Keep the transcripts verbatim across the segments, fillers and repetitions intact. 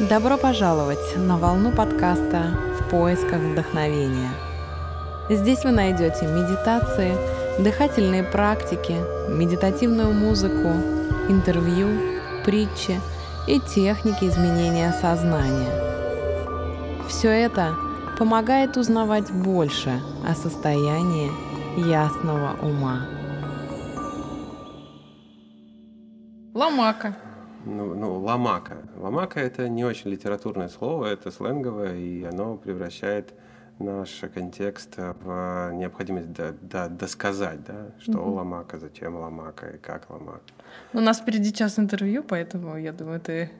Добро пожаловать на волну подкаста «В поисках вдохновения». Здесь вы найдете медитации, дыхательные практики, медитативную музыку, интервью, притчи и техники изменения сознания. Все это помогает узнавать больше о состоянии ясного ума. Ломака. Ну, ну, ломака. Ломака — это не очень литературное слово, это сленговое, и оно превращает наш контекст в необходимость до, до, досказать, да, что mm-hmm. ломака, зачем ломака и как ломака. У нас впереди час интервью, поэтому, я думаю, ты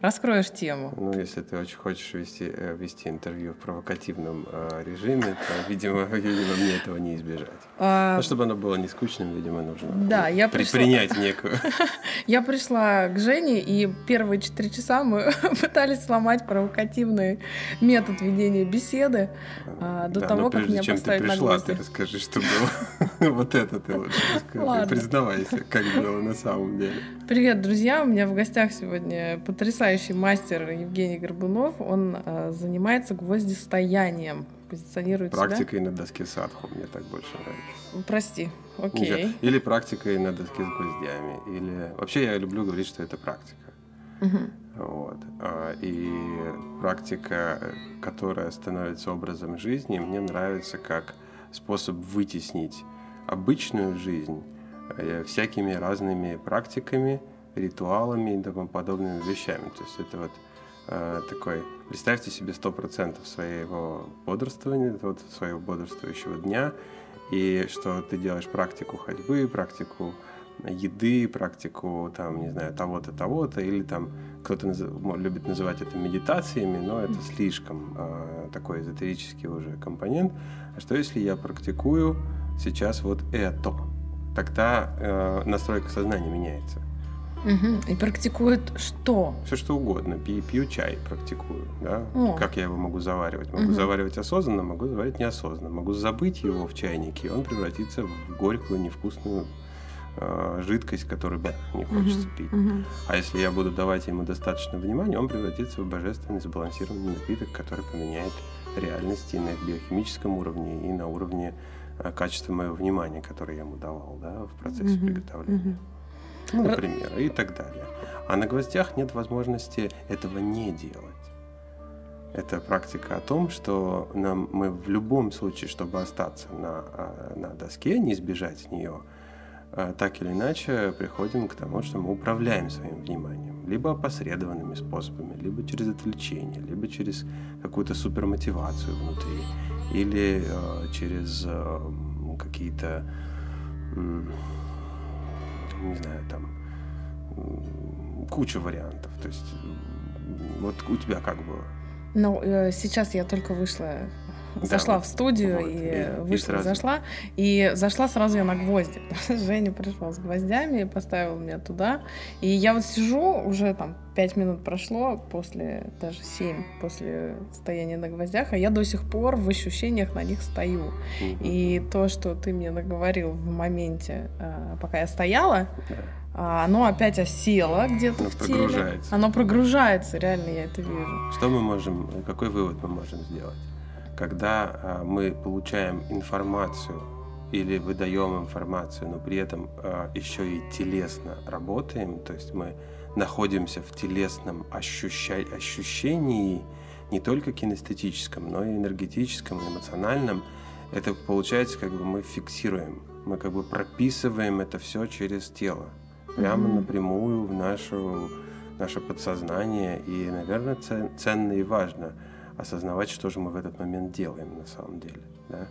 раскроешь тему. Ну, если ты очень хочешь вести, вести интервью в провокативном э, режиме, то, видимо, видимо, мне этого не избежать. А... Но чтобы оно было не скучным, видимо, нужно да, я предпринять пришла... некую. Я пришла к Жене, и первые четыре часа мы пытались сломать провокативный метод ведения беседы а, до да, того, как меня поставить на гвозди. Прежде чем ты пришла, ты расскажи, что было. Вот это ты лучше расскажи. Признавайся, как было на самом деле. Привет, друзья. У меня в гостях сегодня потрясающий мастер Евгений Горбунов, он э, занимается гвоздистоянием, позиционирует практикой себя. На доске садху, мне так больше нравится. Прости, окей. Ничего. Или практикой на доске с гвоздями, или вообще я люблю говорить, что это практика. Uh-huh. Вот. И практика, которая становится образом жизни, мне нравится как способ вытеснить обычную жизнь всякими разными практиками, ритуалами и тому подобными вещами. То есть это вот э, такой... Представьте себе сто процентов своего бодрствования, вот своего бодрствующего дня, и что ты делаешь практику ходьбы, практику еды, практику, там, не знаю, того-то, того-то, или там кто-то наз... любит называть это медитациями, но это слишком э, такой эзотерический уже компонент. А что если я практикую сейчас вот это? Тогда э, настройка сознания меняется. Угу. И практикуют что? Все что угодно. Пью, пью чай, практикую. Да? Как я его могу заваривать? Могу угу. заваривать осознанно, могу заваривать неосознанно. Могу забыть его в чайнике, и он превратится в горькую, невкусную э, жидкость, которую б, не хочется угу. пить. Угу. А если я буду давать ему достаточно внимания, он превратится в божественный сбалансированный напиток, который поменяет реальность и на биохимическом уровне, и на уровне э, качества моего внимания, которое я ему давал, да, в процессе угу. приготовления. Угу. Ну, например, и так далее. А на гвоздях нет возможности этого не делать. Это практика о том, что нам, мы в любом случае, чтобы остаться на, на доске, не избежать нее, так или иначе приходим к тому, что мы управляем своим вниманием. Либо опосредованными способами, либо через отвлечение, либо через какую-то супермотивацию внутри, или э, через э, какие-то... Э, не знаю, там куча вариантов. То есть вот у тебя как было? Ну, сейчас я только вышла, да, зашла вот, в студию вот, и, и вышла, и зашла. И зашла сразу я на гвозди. Женя пришла с гвоздями и поставила меня туда. И я вот сижу, уже там пять минут прошло, после даже семь, после стояния на гвоздях, а я до сих пор в ощущениях на них стою. Mm-hmm. И то, что ты мне наговорил в моменте, пока я стояла, оно опять осело где-то оно в теле. Прогружается. Оно прогружается, реально я это вижу. Что мы можем, какой вывод мы можем сделать? Когда мы получаем информацию или выдаем информацию, но при этом еще и телесно работаем, то есть мы находимся в телесном ощущай, ощущении, не только кинестетическом, но и энергетическом, эмоциональном, это получается, как бы мы фиксируем, мы как бы прописываем это все через тело, прямо mm-hmm. напрямую в нашу, наше подсознание, и, наверное, ценно и важно осознавать, что же мы в этот момент делаем на самом деле, да?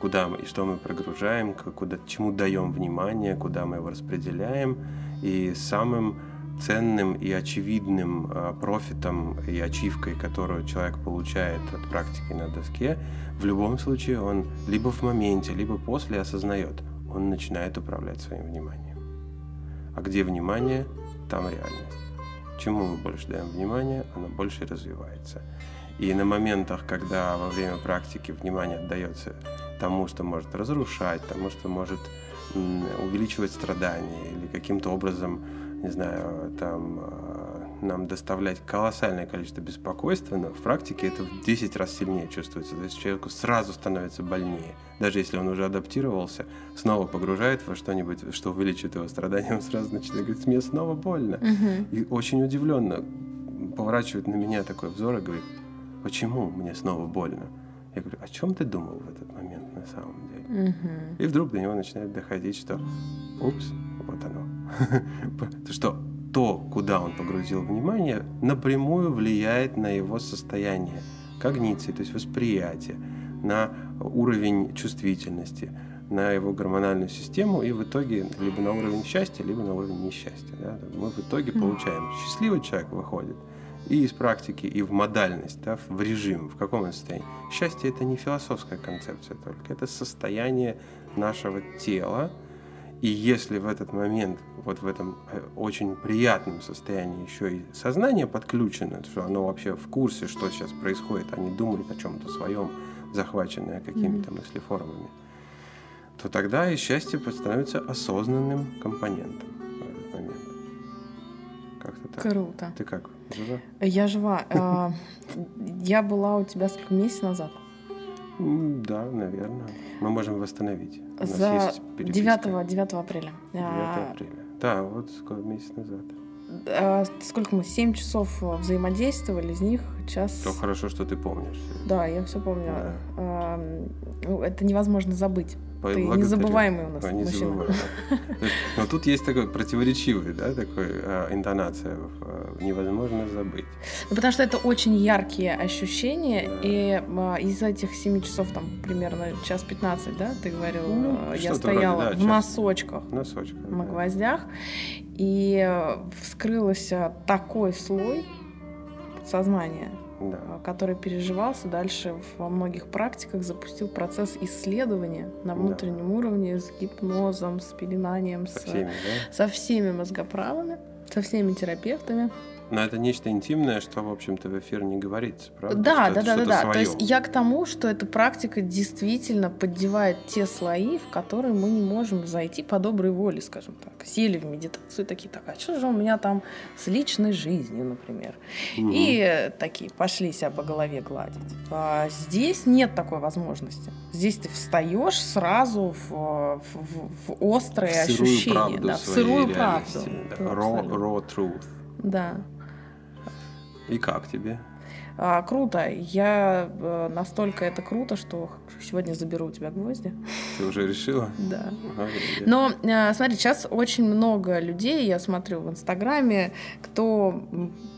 Куда мы, и что мы прогружаем, куда, чему даем внимание, куда мы его распределяем. И самым ценным и очевидным э, профитом и ачивкой, которую человек получает от практики на доске, в любом случае он либо в моменте, либо после осознает, он начинает управлять своим вниманием. А где внимание, там реальность. Чему мы больше даем внимание, оно больше развивается. И на моментах, когда во время практики внимание отдается тому, что может разрушать, тому, что может увеличивать страдания или каким-то образом, не знаю, там нам доставлять колоссальное количество беспокойства, но в практике это в десять раз сильнее чувствуется. То есть человеку сразу становится больнее. Даже если он уже адаптировался, снова погружает во что-нибудь, что увеличит его страдания, он сразу начинает говорить: мне снова больно. Uh-huh. И очень удивленно поворачивает на меня такой взор и говорит: почему мне снова больно? Я говорю: о чем ты думал в этот момент на самом деле? Uh-huh. И вдруг до него начинает доходить, что упс, вот оно. Что то, куда он погрузил внимание, напрямую влияет на его состояние когниции, то есть восприятие, на уровень чувствительности, на его гормональную систему и в итоге либо на уровень счастья, либо на уровень несчастья. Да? Мы в итоге получаем, счастливый человек выходит и из практики, и в модальность, да, в режим, в каком он состоянии. Счастье – это не философская концепция только, это состояние нашего тела. И если в этот момент, вот в этом очень приятном состоянии еще и сознание подключено, что оно вообще в курсе, что сейчас происходит, а не думает о чем-то своем, захваченное какими-то mm-hmm. мыслеформами, то тогда и счастье становится осознанным компонентом в этот момент. Как-то так. Круто. Ты как? Жива? Я жива. Я была у тебя сколько месяцев назад? Да, наверное. Мы можем восстановить. У нас За есть переписка. девятого апреля. девятого апреля. Да, вот сколько месяц назад. А, сколько мы? семь часов взаимодействовали, из них час... То хорошо, что ты помнишь. Да, я все помню. Да. А, это невозможно забыть. Ты незабываемый у нас мужчина. Но тут есть такая противоречивая, да, такая интонация. Невозможно забыть. Ну, потому что это очень яркие ощущения. Да. И а, из этих семи часов, там, примерно час пятнадцать, да, ты говорил, ну, я стояла вроде, да, в носочках, носочках на да. гвоздях. И вскрылся такой слой подсознания, да. который переживался дальше во многих практиках, запустил процесс исследования на внутреннем да. уровне с гипнозом, с пеленанием, со, со, всеми, да? со всеми мозгоправами, со всеми терапевтами. Но это нечто интимное, что, в общем-то, в эфир не говорится, правда? Да, да, да, да, да. То есть я к тому, что эта практика действительно поддевает те слои, в которые мы не можем зайти по доброй воле, скажем так. Сели в медитацию такие, так, а что же у меня там с личной жизнью, например? Угу. И такие, пошли себя по голове гладить. А здесь нет такой возможности. Здесь ты встаешь сразу в, в, в, в острые в сырую ощущения. Правду да, в сырую правду. Да. Raw, raw truth. Да. И как тебе? А, круто. Я э, настолько это круто, что сегодня заберу у тебя гвозди. Ты уже решила? Да. Но, э, смотри, сейчас очень много людей, я смотрю в Инстаграме, кто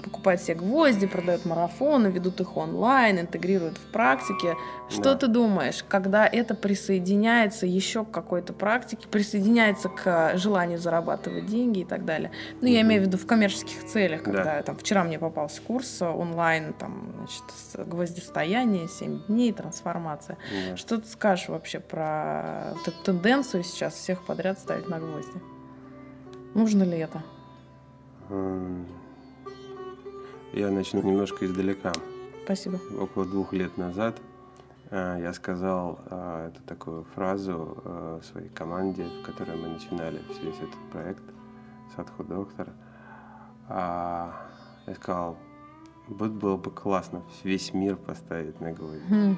покупает себе гвозди, продает марафоны, ведут их онлайн, интегрируют в практике. Что да. ты думаешь, когда это присоединяется еще к какой-то практике, присоединяется к желанию зарабатывать деньги и так далее? Ну, я mm-hmm. имею в виду в коммерческих целях, когда да. там, вчера мне попался курс онлайн, там, значит, гвоздистояние, семь дней, трансформация. Yeah. Что ты скажешь вообще про эту тенденцию сейчас всех подряд ставить на гвозди? Нужно ли это? Я начну немножко издалека. Спасибо. Около двух лет назад я сказал эту такую фразу своей команде, в которой мы начинали весь этот проект SadhuDoctor. Я сказал: вот было бы классно весь мир поставить на гвозди. Mm.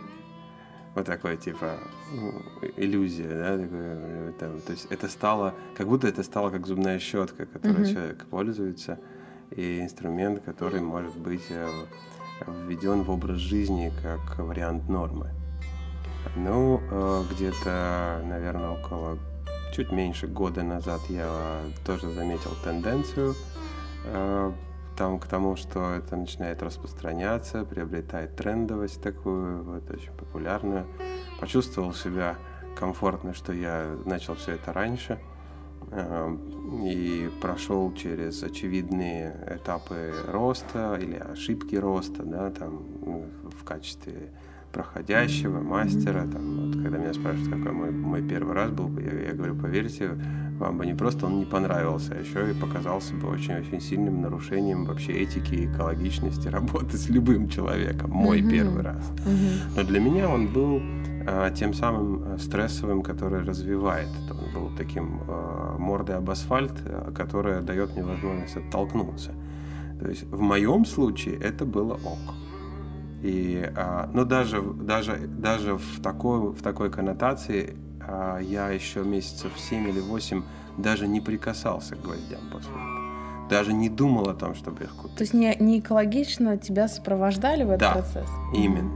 Вот такое, типа, иллюзия, да, такое, там, то есть это стало, как будто это стало как зубная щетка, которой mm-hmm. человек пользуется, и инструмент, который может быть введен в образ жизни как вариант нормы. Ну, где-то, наверное, около чуть меньше года назад я тоже заметил тенденцию там к тому, что это начинает распространяться, приобретает трендовость такую, вот, очень популярную. Почувствовал себя комфортно, что я начал все это раньше э, и прошел через очевидные этапы роста или ошибки роста, да, там, в качестве проходящего, мастера. Там, вот, когда меня спрашивают, какой мой, мой первый раз был, я, я говорю: поверьте, вам бы не просто он не понравился, а еще и показался бы очень-очень сильным нарушением вообще этики и экологичности работы с любым человеком. Мой mm-hmm. первый раз. Mm-hmm. Но для меня он был а, тем самым стрессовым, который развивает. Он был таким а, мордой об асфальт, а, которая дает мне возможность оттолкнуться. То есть в моем случае это было ок. И, а, но даже, даже, даже в, такой, в такой коннотации а, я еще месяцев семь или восемь даже не прикасался к гвоздям после этого. Даже не думал о том, чтобы их купить. То есть не, не экологично тебя сопровождали в этот да, процесс? Да, именно.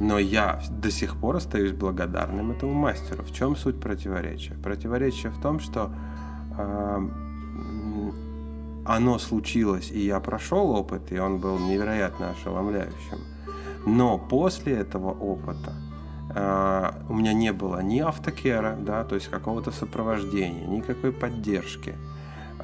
Но я до сих пор остаюсь благодарным этому мастеру. В чем суть противоречия? Противоречие в том, что а, оно случилось, и я прошел опыт, и он был невероятно ошеломляющим. Но после этого опыта э, у меня не было ни автокера, да, то есть какого-то сопровождения, никакой поддержки,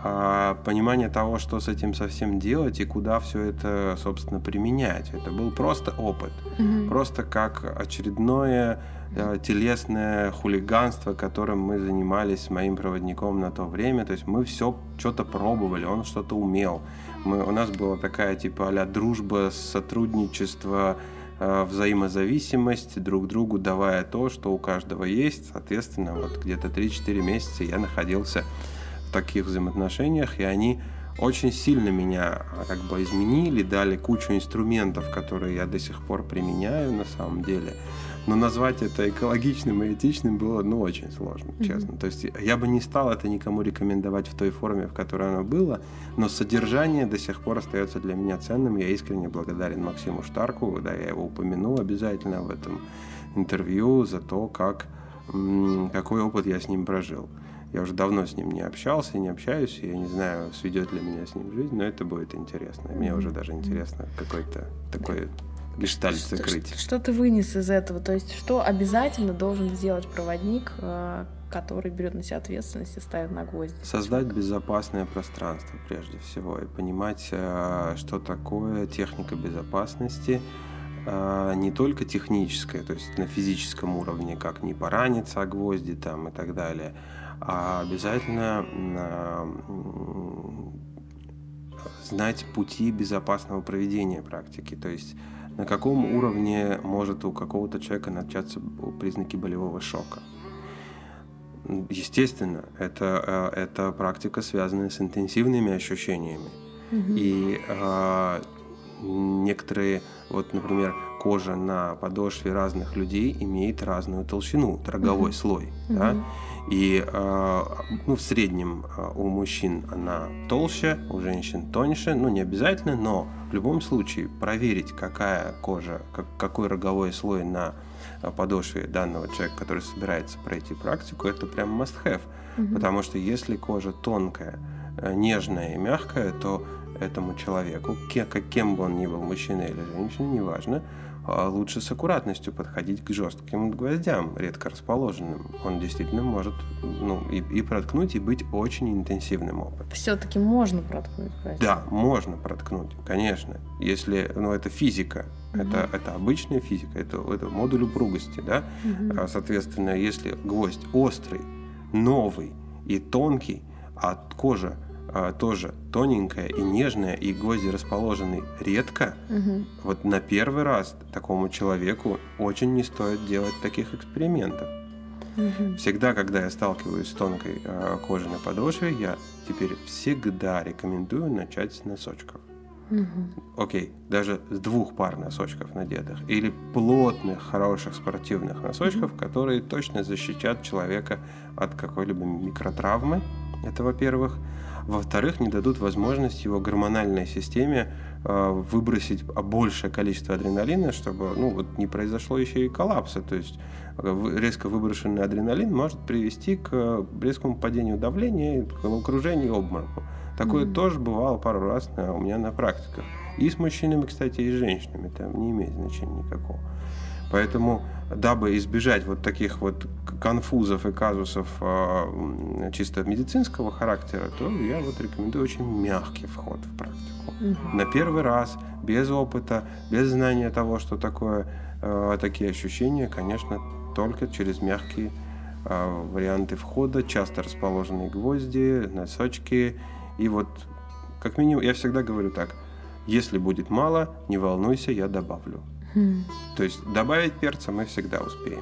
э, понимания того, что с этим совсем делать и куда все это, собственно, применять. Это был просто опыт, mm-hmm. просто как очередное э, телесное хулиганство, которым мы занимались с моим проводником на то время. То есть мы все что-то пробовали, он что-то умел. Мы, у нас была такая типа а-ля дружба, сотрудничество, э, взаимозависимость, друг другу давая то, что у каждого есть. Соответственно, вот где-то три-четыре месяца я находился в таких взаимоотношениях, и они очень сильно меня как бы изменили, дали кучу инструментов, которые я до сих пор применяю на самом деле. Но назвать это экологичным и этичным было, ну, очень сложно, mm-hmm. честно. То есть я бы не стал это никому рекомендовать в той форме, в которой оно было, но содержание до сих пор остается для меня ценным. Я искренне благодарен Максиму Штарку, да, я его упомянул обязательно в этом интервью за то, как, м- какой опыт я с ним прожил. Я уже давно с ним не общался и не общаюсь, и я не знаю, сведет ли меня с ним жизнь, но это будет интересно. Мне уже даже интересно какой-то такой гештальт закрыть. Что, что ты вынес из этого? То есть что обязательно должен сделать проводник, который берет на себя ответственность и ставит на гвозди? Создать безопасное пространство прежде всего и понимать, что такое техника безопасности. Не только техническая, то есть на физическом уровне, как не пораниться о гвозди там, и так далее, а обязательно знать пути безопасного проведения практики, то есть на каком уровне может у какого-то человека начаться признаки болевого шока. Естественно, это, это практика, связанная с интенсивными ощущениями. Mm-hmm. И а, некоторые, вот, например, кожа на подошве разных людей имеет разную толщину, роговой mm-hmm. слой. Да? Mm-hmm. И э, ну, в среднем у мужчин она толще, у женщин тоньше, ну не обязательно, но в любом случае проверить, какая кожа, как, какой роговой слой на подошве данного человека, который собирается пройти практику, это прям must-have. Mm-hmm. Потому что если кожа тонкая, нежная и мягкая, то этому человеку, кем бы он ни был, мужчина или женщина, неважно, лучше с аккуратностью подходить к жестким гвоздям, редко расположенным. Он действительно может ну, и, и проткнуть, и быть очень интенсивным опытом. Все-таки можно проткнуть гвоздь? Да, можно проткнуть, конечно. Если, ну, это физика, угу. это, это обычная физика, это, это модуль упругости. Да? Угу. Соответственно, если гвоздь острый, новый и тонкий, а кожа тоже тоненькая и нежная, и гвозди расположены редко, угу. вот на первый раз такому человеку очень не стоит делать таких экспериментов. Угу. Всегда, когда я сталкиваюсь с тонкой э, кожей на подошве, я теперь всегда рекомендую начать с носочков. Угу. Окей, даже с двух пар носочков надетых, или плотных, хороших спортивных носочков, угу. которые точно защитят человека от какой-либо микротравмы. Это во-первых. Во-вторых, не дадут возможность его гормональной системе э, выбросить большее количество адреналина, чтобы ну, вот не произошло еще и коллапса. То есть резко выброшенный адреналин может привести к резкому падению давления, к головокружению и обмороку. Такое mm-hmm. тоже бывало пару раз на, у меня на практиках. И с мужчинами, кстати, и с женщинами. Там не имеет значения никакого. Поэтому, дабы избежать вот таких вот конфузов и казусов э, чисто медицинского характера, то я вот рекомендую очень мягкий вход в практику. Угу. На первый раз, без опыта, без знания того, что такое э, такие ощущения, конечно, только через мягкие э, варианты входа, часто расположенные гвозди, носочки. И вот, как минимум, я всегда говорю так: если будет мало, не волнуйся, я добавлю. То есть добавить перца мы всегда успеем.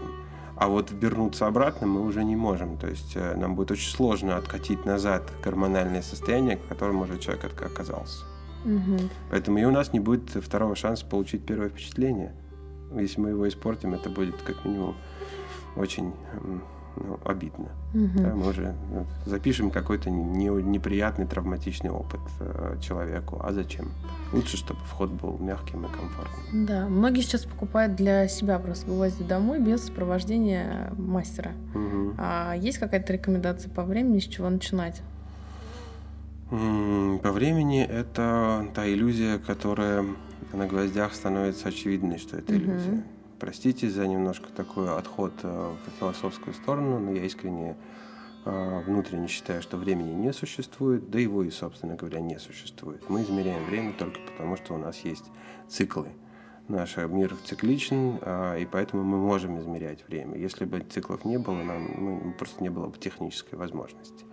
А вот вернуться обратно мы уже не можем. То есть нам будет очень сложно откатить назад гормональное состояние, в котором уже человек оказался. Угу. Поэтому и у нас не будет второго шанса получить первое впечатление. Если мы его испортим, это будет как минимум очень ну, обидно. Угу. Да, мы уже запишем какой-то не, неприятный, травматичный опыт э, человеку. А зачем? Лучше, чтобы вход был мягким и комфортным. Да, многие сейчас покупают для себя просто гвозди домой без сопровождения мастера. Угу. А есть какая-то рекомендация по времени, с чего начинать? По времени это та иллюзия, которая на гвоздях становится очевидной, что это иллюзия. Mm-hmm. Простите за немножко такой отход в философскую сторону, но я искренне внутренне считаю, что времени не существует, да его и, собственно говоря, не существует. Мы измеряем время только потому, что у нас есть циклы. Наш мир цикличен, и поэтому мы можем измерять время. Если бы циклов не было, нам ну, просто не было бы технической возможности.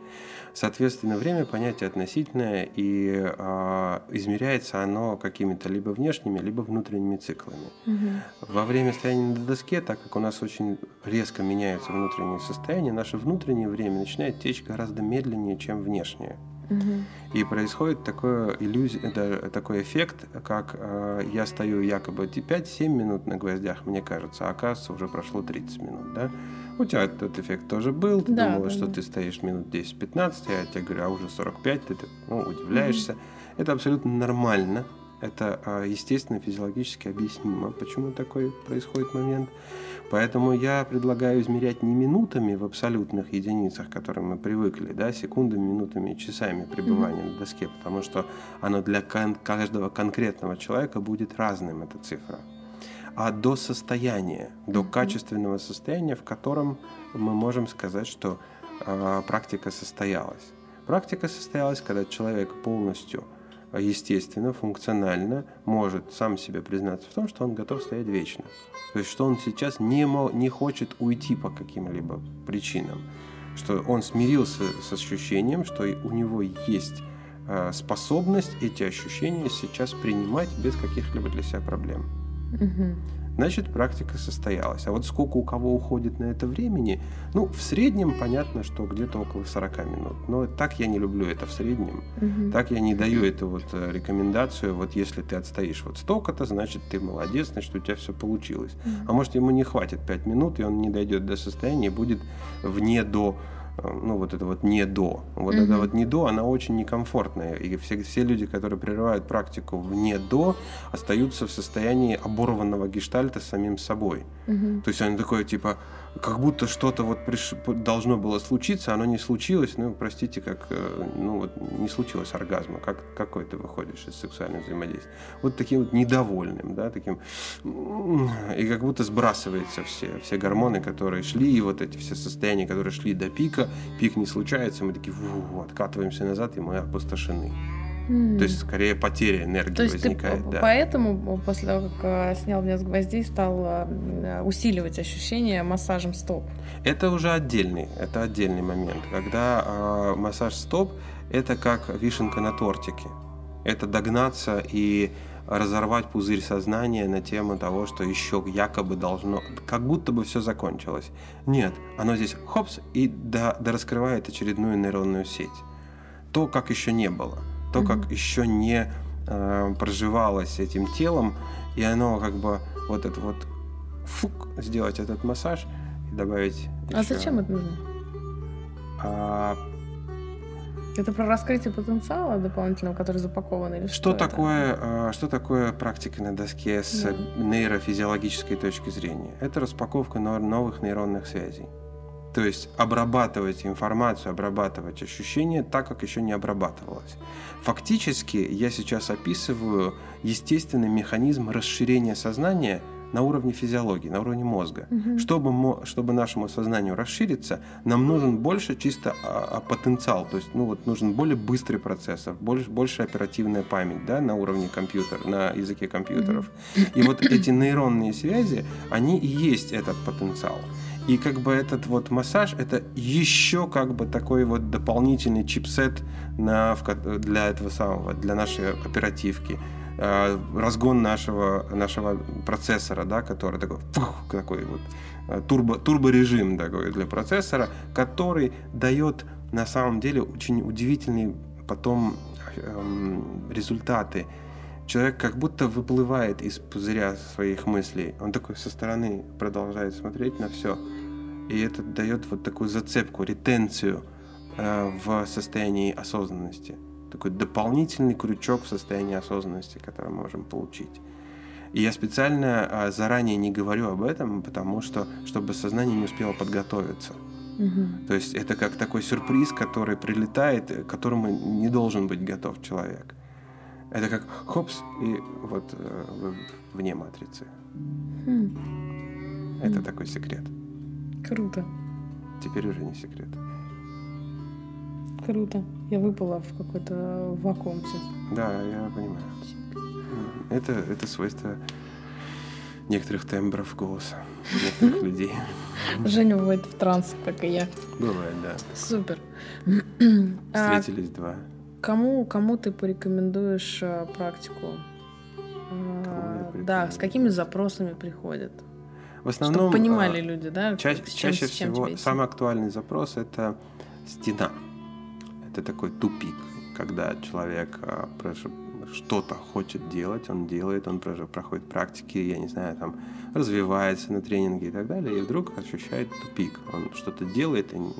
Соответственно, время понятие относительное, и а, измеряется оно какими-то либо внешними, либо внутренними циклами. Угу. Во время стояния на доске, так как у нас очень резко меняются внутренние состояния, наше внутреннее время начинает течь гораздо медленнее, чем внешнее. И происходит такое, иллюзия, да, такой эффект, как э, я стою якобы пять-семь минут на гвоздях, мне кажется, а оказывается уже прошло тридцать минут. Да? У тебя этот эффект тоже был, ты да, думала, да, что да. ты стоишь минут десять-пятнадцать, я тебе говорю, а уже сорок пять, ты, ты ну, удивляешься. Mm-hmm. Это абсолютно нормально, это э, естественно, физиологически объяснимо, почему такой происходит момент. Поэтому я предлагаю измерять не минутами в абсолютных единицах, к которым мы привыкли, да, секундами, минутами, часами пребывания mm-hmm. на доске, потому что оно для кон- каждого конкретного человека будет разным, эта цифра. А до состояния, mm-hmm. до качественного состояния, в котором мы можем сказать, что э, практика состоялась. Практика состоялась, когда человек полностью, естественно, функционально может сам себе признаться в том, что он готов стоять вечно. То есть, что он сейчас не, мог, не хочет уйти по каким-либо причинам. Что он смирился с ощущением, что у него есть э, способность эти ощущения сейчас принимать без каких-либо для себя проблем. Угу. Значит, практика состоялась. А вот сколько у кого уходит на это времени, ну, в среднем понятно, что где-то около сорок минут. Но так я не люблю это в среднем. Угу. Так я не даю эту вот рекомендацию. Вот если ты отстоишь вот столько-то, значит, ты молодец, значит, у тебя все получилось. Угу. А может, ему не хватит пять минут, и он не дойдет до состояния, будет вне до... Ну, вот это вот не до. Вот mm-hmm. это вот не до, она очень некомфортная. И все, все люди, которые прерывают практику в не до, остаются в состоянии оборванного гештальта с самим собой. Mm-hmm. То есть они такое, типа, как будто что-то вот приш... должно было случиться, оно не случилось. Ну, простите, как ну, вот, не случилось оргазма. Как, какой ты выходишь из сексуального взаимодействия? Вот таким вот недовольным, да, таким. И как будто сбрасываются все, все гормоны, которые шли, и вот эти все состояния, которые шли до пика. Пик не случается, мы такие фу, откатываемся назад, и мы опустошены. Mm. То есть, скорее, потеря энергии то есть возникает. Ты да. Поэтому после того, как снял меня с гвоздей, стал усиливать ощущение массажем стоп. Это уже отдельный, это отдельный момент. Когда э, массаж стоп – это как вишенка на тортике. Это догнаться и разорвать пузырь сознания на тему того, что еще якобы должно, как будто бы все закончилось. Нет, оно здесь хопс и до, до раскрывает очередную нейронную сеть. То, как еще не было, то, как mm-hmm. еще не э, проживалось этим телом, и оно как бы вот это вот фук, сделать этот массаж и добавить еще. А зачем это нужно? А... Это про раскрытие потенциала дополнительного, который запакован или что? Что такое, это? Что такое практика на доске с да. нейрофизиологической точки зрения? Это распаковка новых нейронных связей. То есть обрабатывать информацию, обрабатывать ощущения так, как еще не обрабатывалось. Фактически я сейчас описываю естественный механизм расширения сознания на уровне физиологии, на уровне мозга. Угу. Чтобы, чтобы нашему сознанию расшириться, нам нужен больше чисто а, потенциал, то есть ну, вот, нужен более быстрый процессор, больше, больше оперативная память да, на уровне компьютера, на языке компьютеров. Угу. И вот эти нейронные связи, они и есть этот потенциал. И как бы этот вот массаж, это еще как бы такой вот дополнительный чипсет на, для этого самого, для нашей оперативки. Разгон нашего, нашего процессора, да, который такой, фух, такой вот турбо, турборежим такой для процессора, который дает на самом деле очень удивительный потом результаты. Человек как будто выплывает из пузыря своих мыслей. Он такой со стороны продолжает смотреть на все. И это дает вот такую зацепку, ретенцию э, в состоянии осознанности. Такой дополнительный крючок в состоянии осознанности, который мы можем получить. И я специально э, заранее не говорю об этом, потому что, чтобы сознание не успело подготовиться. Угу. То есть это как такой сюрприз, который прилетает, к которому не должен быть готов человек. Это как хопс, и вот э, вы вне матрицы. Хм. Это хм. такой секрет. Круто. Теперь уже не секрет. Круто. Я выпала в какой-то вакуум сейчас. Да, я понимаю. Это, это свойство некоторых тембров голоса, некоторых людей. Женя бывает в трансе, как и я. Бывает, да. Супер. Встретились два. Кому, кому ты порекомендуешь практику? Да, с какими запросами приходят? В основном, чтобы понимали а, люди, да? Ча- чем, чаще всего самый актуальный запрос – это стена. Это такой тупик, когда человек а, что-то хочет делать, он делает, он проходит практики, я не знаю, там развивается на тренинге и так далее, и вдруг ощущает тупик. Он что-то делает, и он,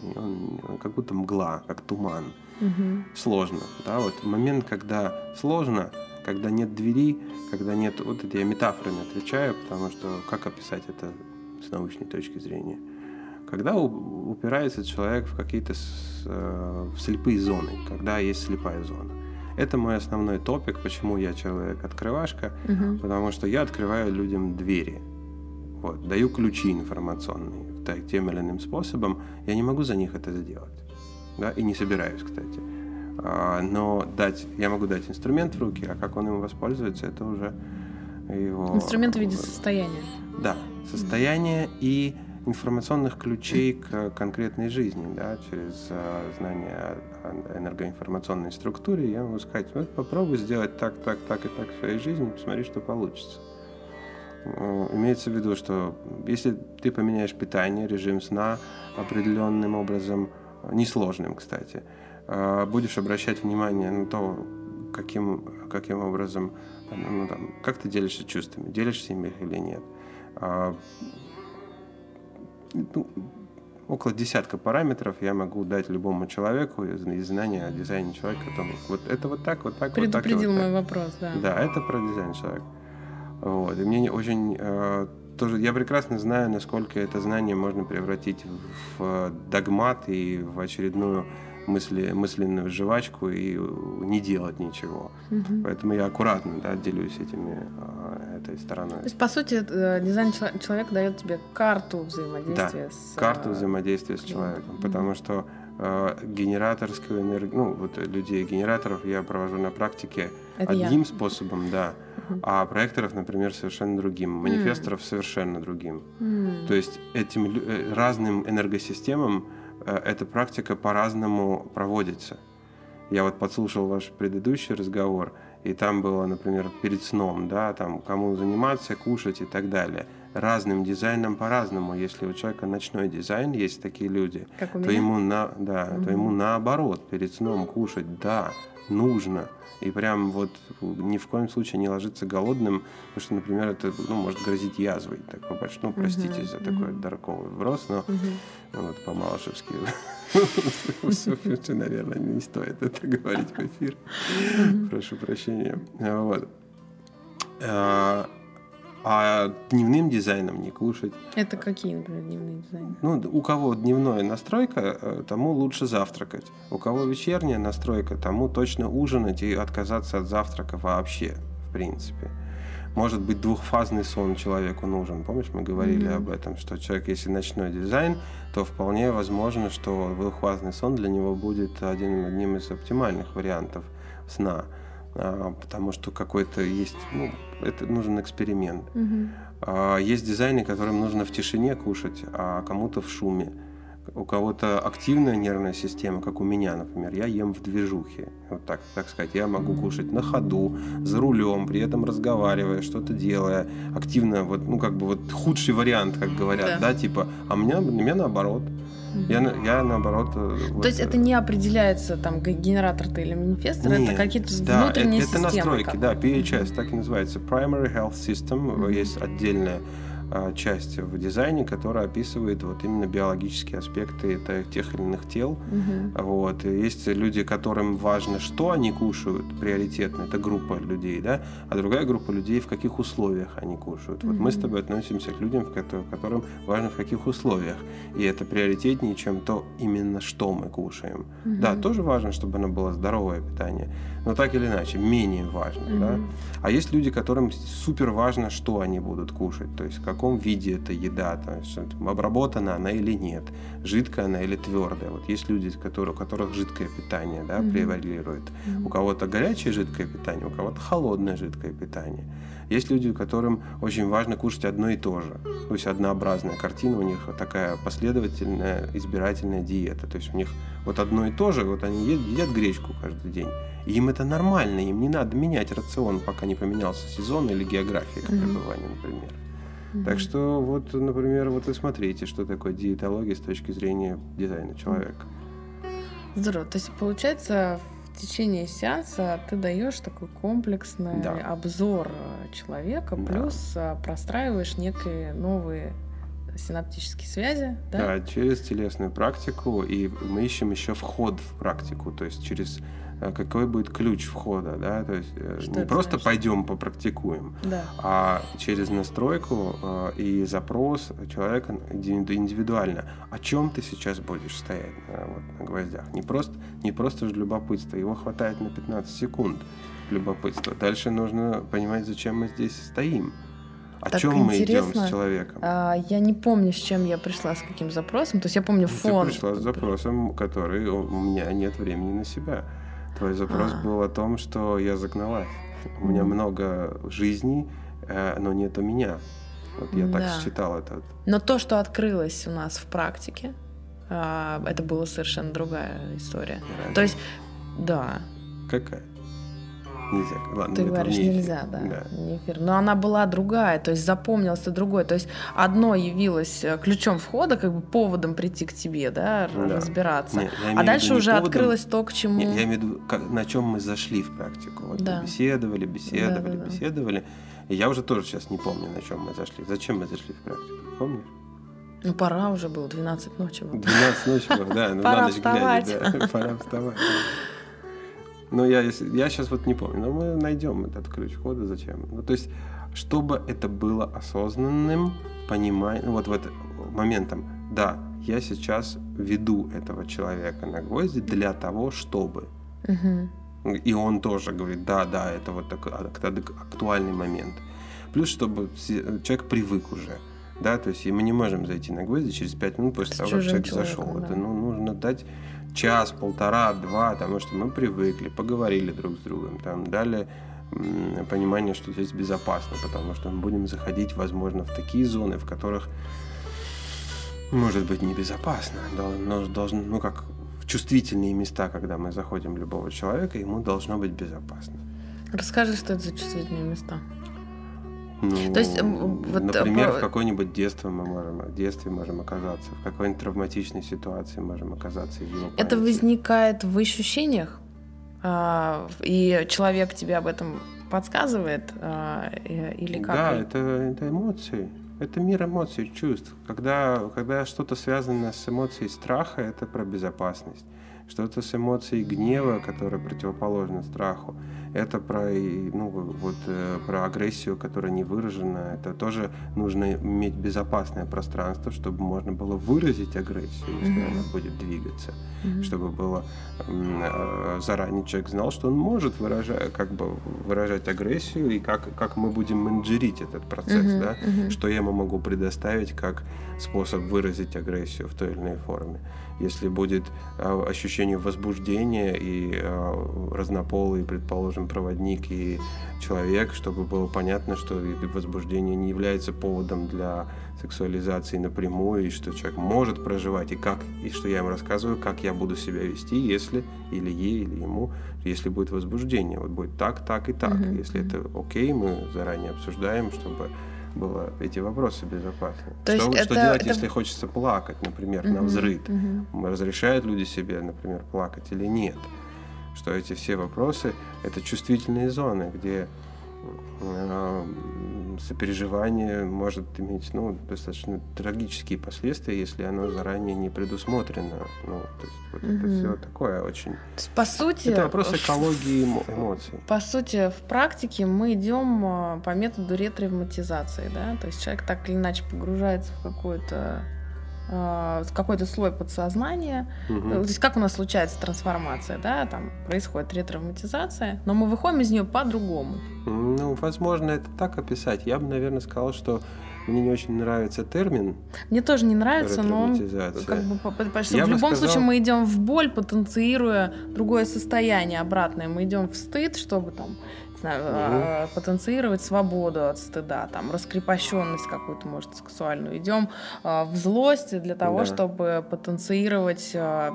он как будто мгла, как туман. Угу. Сложно, да? Вот момент, когда сложно, когда нет двери, когда нет... Вот это я метафорами отвечаю, потому что как описать это с научной точки зрения? Когда у, упирается человек в какие-то с, э, в слепые зоны, когда есть слепая зона. Это мой основной топик, почему я человек-открывашка, угу. потому что я открываю людям двери. Вот, даю ключи информационные так, тем или иным способом. Я не могу за них это сделать. Да? И не собираюсь, кстати. Но дать, я могу дать инструмент в руки, а как он им воспользуется, это уже его... Инструмент в виде состояния. Да, состояние mm-hmm. и информационных ключей к конкретной жизни, да, через знания о энергоинформационной структуре я могу сказать, вот попробуй сделать так, так, так и так в своей жизни, посмотри, что получится. Имеется в виду, что если ты поменяешь питание, режим сна определенным образом, несложным, кстати, будешь обращать внимание на то, каким, каким образом, ну, там, как ты делишься чувствами, делишься ими или нет. А, ну, около десятка параметров я могу дать любому человеку из знания о дизайне человека. О том, вот это вот так, вот так, вот так. Предупредил мой вопрос, да. Да, это про дизайн человека. Вот. И мне очень... Тоже, я прекрасно знаю, насколько это знание можно превратить в догмат и в очередную мысли, мысленную жвачку и не делать ничего. Угу. Поэтому я аккуратно, да, делюсь этими, этой стороной. То есть, по сути, дизайн человека дает тебе карту взаимодействия да, с... карту взаимодействия с человеком, угу. потому что э, генераторскую энергию, ну, вот людей-генераторов я провожу на практике Это одним я. способом, да, угу. а проекторов, например, совершенно другим, манифесторов mm. совершенно другим. Mm. То есть этим э, разным энергосистемам эта практика по-разному проводится. Я вот подслушал ваш предыдущий разговор, и там было, например, перед сном, да, там, кому заниматься, кушать и так далее. Разным дизайном по-разному. Если у человека ночной дизайн, есть такие люди, как у меня? то ему на, да, угу. то ему наоборот, перед сном кушать, да, нужно. И прям вот ни в коем случае не ложиться голодным, потому что, например, это ну, может грозить язвой. Так, ну, простите uh-huh. за такой uh-huh. дарковый вброс, но uh-huh. ну, вот по-малышевски, наверное, не стоит это говорить в эфир. Прошу прощения. А дневным дизайном не кушать. Это какие, например, дневные дизайны? Ну, у кого дневная настройка, тому лучше завтракать. У кого вечерняя настройка, тому точно ужинать и отказаться от завтрака вообще, в принципе. Может быть, двухфазный сон человеку нужен. Помнишь, мы говорили mm-hmm. об этом, что человек, если ночной дизайн, то вполне возможно, что двухфазный сон для него будет один, одним из оптимальных вариантов сна. Потому что какой-то есть, ну, это нужен эксперимент. Угу. Есть дизайны, которым нужно в тишине кушать, а кому-то в шуме. У кого-то активная нервная система, как у меня, например, я ем в движухе. Вот так, так сказать, я могу кушать на ходу, за рулем, при этом разговаривая, что-то делая. Активно, вот, ну, как бы вот худший вариант, как говорят, да, да типа, а мне, мне наоборот. Я, я наоборот... То вот, есть это не определяется, там, генератор ты или манифестор, нет, это какие-то да, внутренние это, системы. Это настройки, там. Да, пи эйч эс, так и называется. Primary Health System, mm-hmm. есть отдельная а, часть в дизайне, которая описывает вот именно биологические аспекты тех или иных тел. Mm-hmm. Вот. Есть люди, которым важно, что они кушают, приоритетно, это группа людей, да, а другая группа людей, в каких условиях они кушают. Mm-hmm. Вот мы с тобой относимся к людям, которым важно, в каких условиях. И это приоритет чем то именно, что мы кушаем. Uh-huh. Да, тоже важно, чтобы оно было здоровое питание, но так или иначе, менее важно. Uh-huh. Да? А есть люди, которым супер важно, что они будут кушать, то есть в каком виде эта еда, то есть, обработана она или нет, жидкая она или твердая. Вот есть люди, которые, у которых жидкое питание, да, uh-huh. превалирует. Uh-huh. У кого-то горячее жидкое питание, у кого-то холодное жидкое питание. Есть люди, которым очень важно кушать одно и то же. То есть однообразная картина, у них такая последовательная избирательная диета. То есть у них вот одно и то же, вот они едят гречку каждый день. И им это нормально, им не надо менять рацион, пока не поменялся сезон или география пребывания, например. Mm-hmm. Так что вот, например, вот и смотрите, что такое диетология с точки зрения дизайна человека. Здорово. То есть получается... В течение сеанса ты даешь такой комплексный да. обзор человека, да. плюс простраиваешь некие новые синаптические связи. Да? Да, через телесную практику, и мы ищем еще вход в практику, то есть через какой будет ключ входа, да, то есть что не просто значит? Пойдем попрактикуем, да. а через настройку и запрос человека индивидуально, о чем ты сейчас будешь стоять вот, на гвоздях. Не просто, не просто же любопытство, его хватает на пятнадцать секунд любопытства. Дальше нужно понимать, зачем мы здесь стоим. О так чем мы идем с человеком? А, я не помню, с чем я пришла, с каким запросом. То есть я помню фон. Ты пришла с запросом, который у меня нет времени на себя. Твой запрос а. был о том, что я загналась. У меня много жизней, но нет у меня. Вот я да. так считал это. Но то, что открылось у нас в практике, это была совершенно другая история. Реально? То есть, да. Какая? Нельзя. Ладно, ты говоришь, не нельзя, да, да. Не эфир. Но она была другая, то есть запомнился другой. То есть одно явилось ключом входа, как бы поводом прийти к тебе, да, да. разбираться. Нет, а дальше уже поводом... открылось то, к чему... Нет, я имею в виду, как, на чем мы зашли в практику. Вот да. мы беседовали, беседовали, да, да, беседовали. Да. И я уже тоже сейчас не помню, на чем мы зашли. Зачем мы зашли в практику, помнишь? Ну, пора уже было, двенадцать ночи было. двенадцать ночи было, да. Пора вставать. Пора вставать, Но я, я сейчас вот не помню, но мы найдем этот ключ входа, зачем? Ну, то есть, чтобы это было осознанным, пониманием, вот в этот моментом, да, я сейчас веду этого человека на гвозди для того, чтобы. Угу. И он тоже говорит, да, да, это вот такой актуальный момент. Плюс, чтобы человек привык уже. Да, то есть и мы не можем зайти на гвозди через пять минут после с того, как человек зашел. Да. Это ну, нужно дать час, полтора, два, потому что мы привыкли, поговорили друг с другом, там, дали м- понимание, что здесь безопасно, потому что мы будем заходить, возможно, в такие зоны, в которых может быть небезопасно, но должен, ну как чувствительные места, когда мы заходим любого человека, ему должно быть безопасно. Расскажи, что это за чувствительные места? Ну, то есть, например, вот... в какое-нибудь детство мы можем, в детстве можем оказаться, в какой-нибудь травматичной ситуации можем оказаться. Это возникает в ощущениях, и человек тебе об этом подсказывает, или как? Да, это, это эмоции, это мир эмоций, чувств. Когда, когда что-то связано с эмоцией страха, это про безопасность. Что-то с эмоцией гнева, которая противоположна страху. Это про, ну, вот, про агрессию, которая не выражена. Это тоже нужно иметь безопасное пространство, чтобы можно было выразить агрессию, если mm-hmm. она будет двигаться. Mm-hmm. Чтобы было заранее человек знал, что он может выражать, как бы, выражать агрессию и как, как мы будем менеджерить этот процесс. Mm-hmm. Да? Mm-hmm. Что я ему могу предоставить как способ выразить агрессию в той или иной форме. Если будет ощущение возбуждения и разнополые, предположим, общем, проводник и человек, чтобы было понятно, что возбуждение не является поводом для сексуализации напрямую, и что человек может проживать, и как, и что я им рассказываю, как я буду себя вести, если, или ей, или ему, если будет возбуждение. Вот будет так, так и так. Mm-hmm. Если это окей, мы заранее обсуждаем, чтобы было эти вопросы безопасны. То что, это, что делать, это... если хочется плакать, например, mm-hmm. на взрыд? Mm-hmm. Разрешают люди себе, например, плакать или нет? Что эти все вопросы – это чувствительные зоны, где э, сопереживание может иметь ну, достаточно трагические последствия, если оно заранее не предусмотрено. Ну, то есть, вот mm-hmm. это все такое очень… По сути… Это вопрос экологии эмоций. По сути, в практике мы идем по методу ретравматизации, да? То есть человек так или иначе погружается в какое-то… какой-то слой подсознания. Uh-huh. То есть как у нас случается трансформация, да, там происходит ретравматизация, но мы выходим из нее по-другому. Ну, возможно, это так описать. Я бы, наверное, сказал, что мне не очень нравится термин. Мне тоже не нравится, но он, как бы, почти, в любом сказал... случае мы идем в боль, потенцируя другое состояние обратное. Мы идем в стыд, чтобы там знаю, угу. потенцировать свободу от стыда, там, раскрепощенность какую-то, может, сексуальную. Идем э, в злость для того, да. чтобы потенцировать э,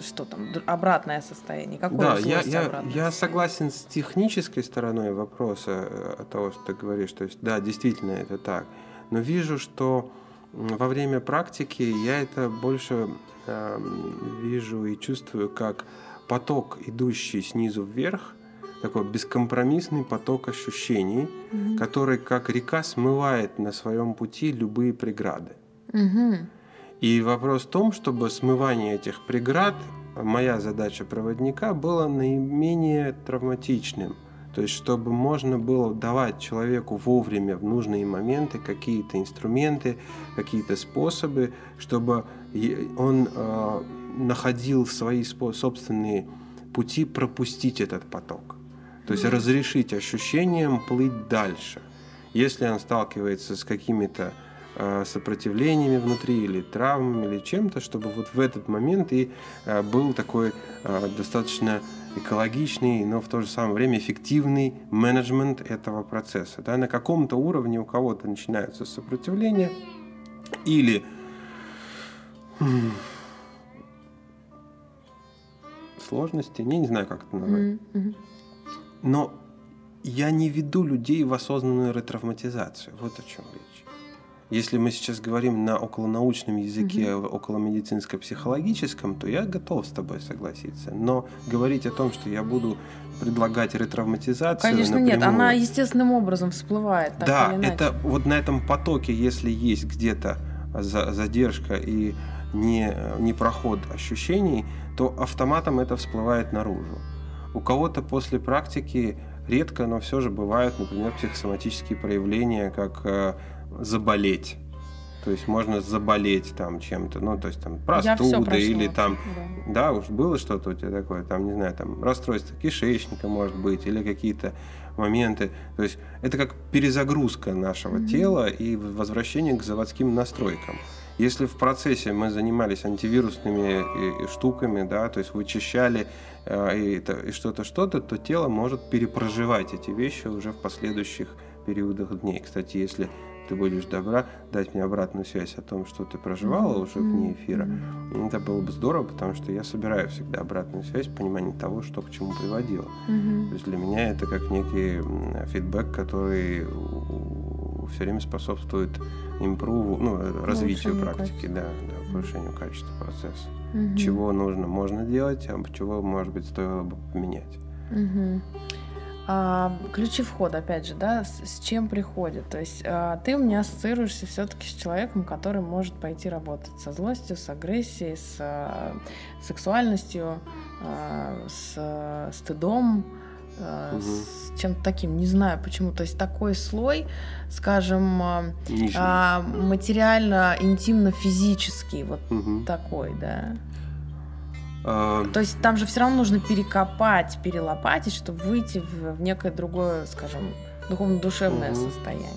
что там, обратное состояние. Какое да, я, я, я согласен с технической стороной вопроса от того, что ты говоришь. То есть, да, действительно, это так. Но вижу, что во время практики я это больше э, вижу и чувствую как поток, идущий снизу вверх, такой бескомпромиссный поток ощущений, mm-hmm. который как река смывает на своем пути любые преграды. Mm-hmm. И вопрос в том, чтобы смывание этих преград, моя задача проводника, была наименее травматичным. То есть, чтобы можно было давать человеку вовремя, в нужные моменты, какие-то инструменты, какие-то способы, чтобы он э, находил свои спо- собственные пути пропустить этот поток. То есть разрешить ощущениям плыть дальше. Если он сталкивается с какими-то э, сопротивлениями внутри, или травмами, или чем-то, чтобы вот в этот момент и э, был такой э, достаточно экологичный, но в то же самое время эффективный менеджмент этого процесса. Да? На каком-то уровне у кого-то начинаются сопротивления, или сложности, я не знаю, как это назвать. Mm-hmm. Но я не веду людей в осознанную ретравматизацию. Вот о чем речь. Если мы сейчас говорим на околонаучном языке, mm-hmm. околомедицинско-психологическом, то я готов с тобой согласиться. Но говорить о том, что я буду предлагать ретравматизацию... Конечно, напрямую, нет. Она естественным образом всплывает. Так да, или это вот на этом потоке, если есть где-то задержка и не, не проход ощущений, то автоматом это всплывает наружу. У кого-то после практики редко, но все же бывают, например, психосоматические проявления, как э, заболеть. То есть можно заболеть там чем-то, ну, то есть там простуда или там, да. да, уж было что-то у тебя такое, там, не знаю, там расстройство кишечника, может быть, или какие-то моменты. То есть это как перезагрузка нашего mm-hmm. тела и возвращение к заводским настройкам. Если в процессе мы занимались антивирусными штуками, да, то есть вычищали и, и что-то, что-то, то тело может перепроживать эти вещи уже в последующих периодах дней. Кстати, если ты будешь добра дать мне обратную связь о том, что ты проживала уже вне эфира, это было бы здорово, потому что я собираю всегда обратную связь, понимание того, что к чему приводило. Mm-hmm. То есть для меня это как некий фидбэк, который все время способствует импрову, ну, развитию практики, да, да, повышению качества процесса. Угу. Чего нужно, можно делать, а чего, может быть, стоило бы поменять. Угу. А, ключи входа, опять же, да, с, с чем приходит? То есть а, ты у меня ассоциируешься все-таки с человеком, который может пойти работать со злостью, с агрессией, с а, сексуальностью, а, с а, стыдом, Uh-huh. с чем-то таким, не знаю почему. То есть такой слой, скажем, а, материально, интимно, физический, вот uh-huh. такой, да. Uh-huh. То есть там же все равно нужно перекопать, перелопатить, чтобы выйти в, в некое другое, скажем, духовно-душевное uh-huh. состояние.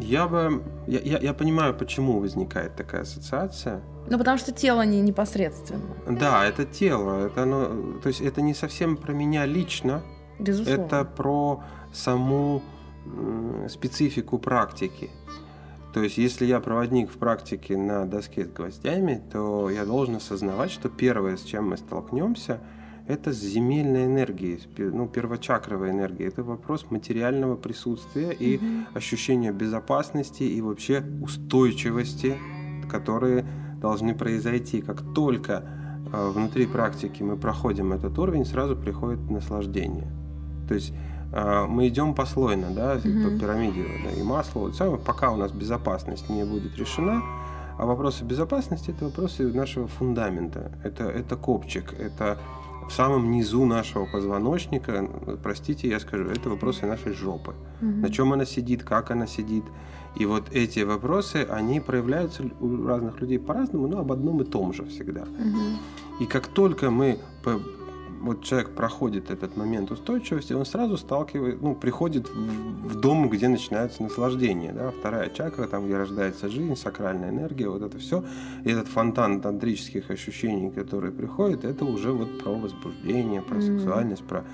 Я бы... Я, я, я понимаю, почему возникает такая ассоциация. Ну, потому что тело не непосредственно. Да, это тело. Это оно, то есть это не совсем про меня лично. Безусловно. Это про саму специфику практики. То есть если я проводник в практике на доске с гвоздями, то я должен осознавать, что первое, с чем мы столкнемся, это с земельной энергией, ну, первочакровой энергией. Это вопрос материального присутствия и mm-hmm. ощущения безопасности и вообще устойчивости, которые должны произойти. Как только э, внутри практики мы проходим этот уровень, сразу приходит наслаждение. То есть э, мы идем послойно, да, mm-hmm. по пирамиде, да, и масло. Пока у нас безопасность не будет решена. А вопросы безопасности – это вопросы нашего фундамента. Это, это копчик, это... В самом низу нашего позвоночника, простите, я скажу, это вопросы нашей жопы. Mm-hmm. На чем она сидит, как она сидит. И вот эти вопросы, они проявляются у разных людей по-разному, но об одном и том же всегда. Mm-hmm. И как только мы, вот человек проходит этот момент устойчивости, он сразу сталкивает, ну, приходит в, в дом, где начинается наслаждение. Да? Вторая чакра, там, где рождается жизнь, сакральная энергия, вот это все. И этот фонтан тантрических ощущений, которые приходят, это уже вот про возбуждение, про mm-hmm. сексуальность, про,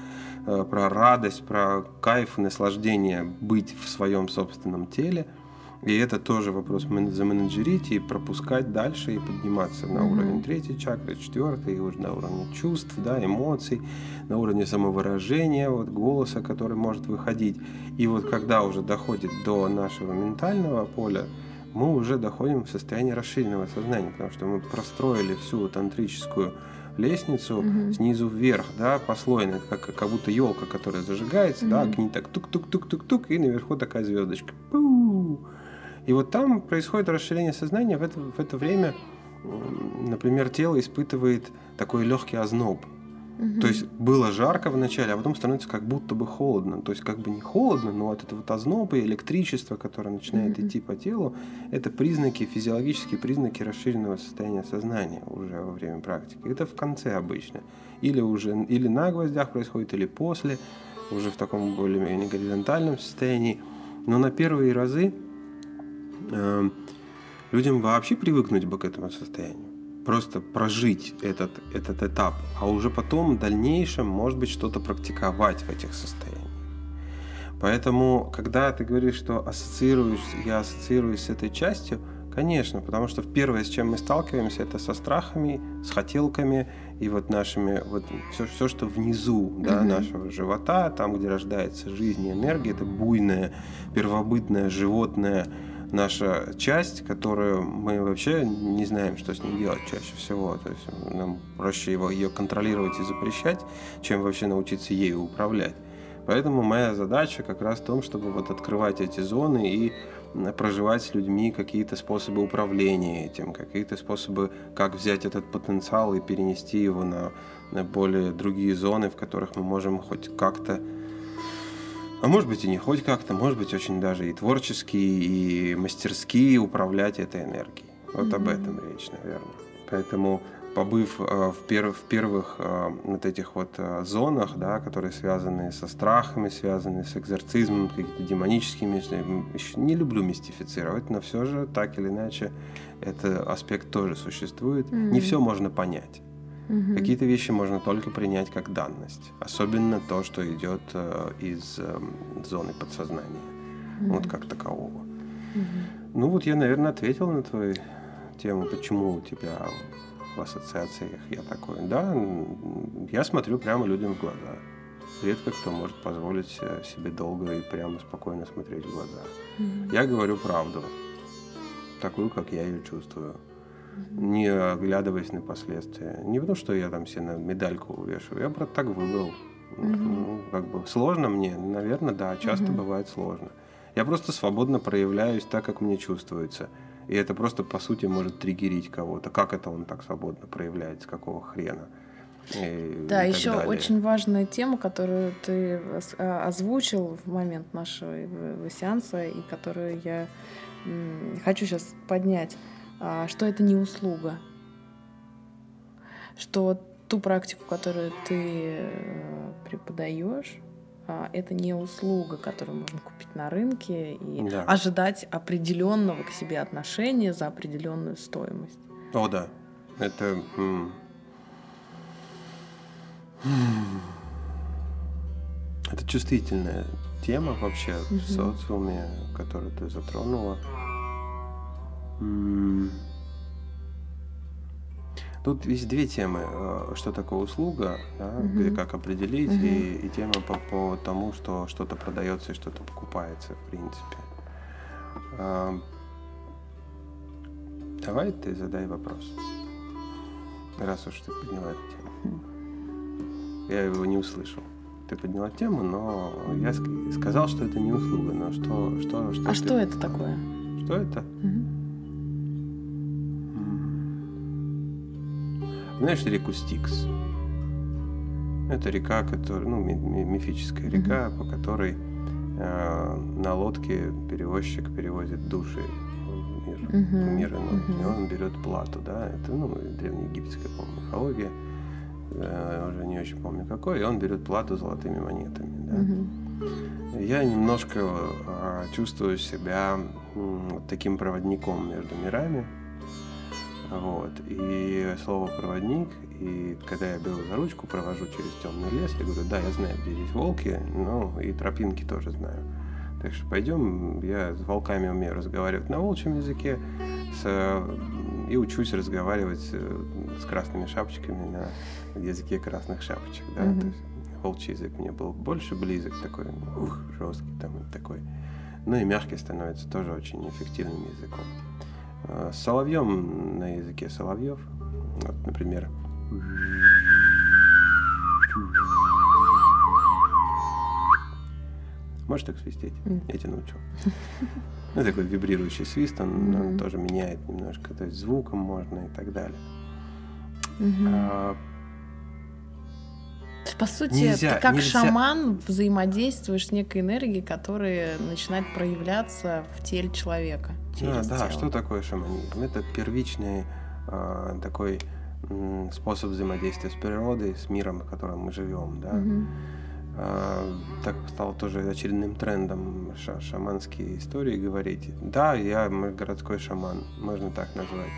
э, про радость, про кайф, наслаждение быть в своем собственном теле. И это тоже вопрос заменеджерить и пропускать дальше и подниматься на mm-hmm. уровень третьей чакры, четвертой, и уже на уровне чувств, да, эмоций, на уровне самовыражения, вот, голоса, который может выходить. И вот когда уже доходит до нашего ментального поля, мы уже доходим в состояние расширенного сознания, потому что мы простроили всю тантрическую лестницу mm-hmm. снизу вверх, да, послойно, как, как будто елка, которая зажигается, mm-hmm. да, к ней так тук-тук-тук-тук-тук, и наверху такая звездочка. Пу! И вот там происходит расширение сознания. В это, в это время, например, тело испытывает такой легкий озноб. Mm-hmm. То есть было жарко вначале, а потом становится как будто бы холодно. То есть как бы не холодно, но вот это вот озноб и электричество, которое начинает mm-hmm. идти по телу, это признаки, физиологические признаки расширенного состояния сознания уже во время практики. Это в конце обычно. Или, уже, или на гвоздях происходит, или после, уже в таком более-менее горизонтальном состоянии. Но на первые разы людям вообще привыкнуть бы к этому состоянию, просто прожить этот, этот этап, а уже потом в дальнейшем, может быть, что-то практиковать в этих состояниях. Поэтому, когда ты говоришь, что ассоциируешь, я ассоциируюсь с этой частью, конечно, потому что первое, с чем мы сталкиваемся, это со страхами, с хотелками и вот нашими, вот все, все что внизу, да, mm-hmm. нашего живота, там, где рождается жизнь и энергия, это буйное, первобытное, животное, наша часть, которую мы вообще не знаем, что с ней делать чаще всего. То есть нам проще его, ее контролировать и запрещать, чем вообще научиться ею управлять. Поэтому моя задача как раз в том, чтобы вот открывать эти зоны и проживать с людьми какие-то способы управления этим, какие-то способы, как взять этот потенциал и перенести его на, на более другие зоны, в которых мы можем хоть как-то, а может быть и не хоть как-то, может быть очень даже и творчески, и мастерски управлять этой энергией. Вот mm-hmm. об этом речь, наверное. Поэтому, побыв э, в, пер- в первых э, вот этих вот э, зонах, да, которые связаны со страхами, связаны с экзорцизмом, какими-то демоническими, не люблю мистифицировать, но все же так или иначе этот аспект тоже существует. Mm-hmm. Не все можно понять. Угу. Какие-то вещи можно только принять как данность. Особенно то, что идет из зоны подсознания. Угу. Вот как такового. Угу. Ну вот я, наверное, ответил на твою тему, почему у тебя в ассоциациях я такой. Да, я смотрю прямо людям в глаза. Редко кто может позволить себе долго и прямо спокойно смотреть в глаза. Угу. Я говорю правду. Такую, как я ее чувствую. Не оглядываясь на последствия. Не потому, что я там себе на медальку увешиваю. Я, брат, так выбрал. Mm-hmm. Ну, как бы сложно мне? Наверное, да. Часто mm-hmm. бывает сложно. Я просто свободно проявляюсь так, как мне чувствуется. И это просто, по сути, может триггерить кого-то. Как это он так свободно проявляется? Какого хрена? И, да, и еще далее. Очень важная тема, которую ты озвучил в момент нашего сеанса, и которую я хочу сейчас поднять. Что это не услуга, что ту практику, которую ты преподаешь, это не услуга, которую можно купить на рынке и да. ожидать определенного к себе отношения за определенную стоимость. О, да. Это... Это чувствительная тема вообще угу. в социуме, которую ты затронула. Тут есть две темы. Что такое услуга, да, угу. как определить, угу. и, и тема по, по тому, что что-то продается и что-то покупается, в принципе. А, давай ты задай вопрос, раз уж ты подняла эту тему. Я его не услышал. Ты подняла тему, но я сказал, что это не услуга, но что... что, что а ты... что это такое? Что это? Угу. Знаешь реку Стикс? Это река, которая, ну, мифическая река, угу. по которой э, на лодке перевозчик перевозит души в мир, угу. в мир иной, угу. и он берет плату, да, это, ну, древнеегипетская, по-моему, мифология. Я уже не очень помню какой, и он берет плату золотыми монетами. Да? Mm-hmm. Я немножко э, чувствую себя э, таким проводником между мирами. Вот. И слово «проводник», и когда я беру за ручку, провожу через темный лес, я говорю, да, я знаю, где здесь волки, но и тропинки тоже знаю. Так что пойдем, я с волками умею разговаривать на волчьем языке, с... и учусь разговаривать с красными шапочками на языке красных шапочек, да, mm-hmm. то есть волчий язык мне был больше близок, такой, ух, жесткий там такой, ну и мягкий становится тоже очень эффективным языком. С соловьем на языке соловьев, вот, например, можешь так свистеть? Mm. Я тебя научу. Ну, такой вибрирующий свист, он, mm-hmm. он тоже меняет немножко, то есть звуком можно и так далее. Mm-hmm. А... По сути, нельзя, ты как нельзя. шаман взаимодействуешь с некой энергией, которая начинает проявляться в теле человека. Да, да. Тело. Что такое шаманизм? Это первичный э, такой э, способ взаимодействия с природой, с миром, в котором мы живем, да. Mm-hmm. Так стало тоже очередным трендом ша- шаманские истории говорить. Да, я городской шаман, можно так назвать.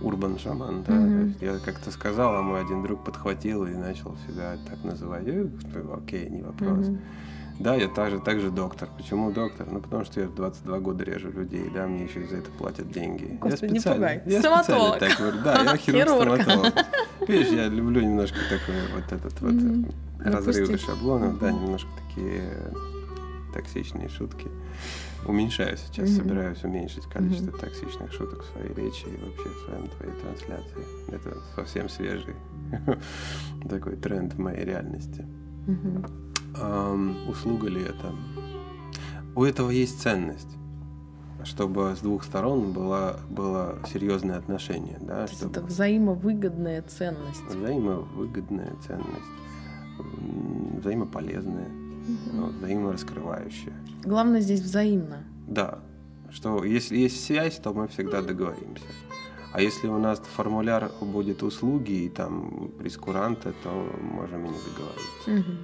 Урбан-шаман, да. Mm-hmm. Я как-то сказал, а мой один друг подхватил и начал себя так называть. Окей, не вопрос. Mm-hmm. Да, я также, также доктор. Почему доктор? Ну, потому что я в двадцать два года режу людей, да, мне еще за это платят деньги. Господи, я специально, не пугай. Я стоматолог. Специально так говорю. Да, я хирург-стоматолог. Видишь, я люблю немножко такой вот этот вот mm-hmm. разрывы шаблонов, mm-hmm. да, немножко такие токсичные шутки. Уменьшаю сейчас, mm-hmm. собираюсь уменьшить количество mm-hmm. токсичных шуток в своей речи и вообще в своем твоей трансляции. Это совсем свежий такой тренд в моей реальности. Mm-hmm. Um, услуга ли это? У этого есть ценность, чтобы с двух сторон было, было серьезное отношение. Да, то чтобы... Это взаимовыгодная ценность. Взаимовыгодная ценность, взаимополезная, угу. взаимораскрывающая. Главное здесь взаимно. Да, что если есть связь, то мы всегда договоримся. А если у нас формуляр будет услуги и там прескуранты, то можем и не договориться. Угу.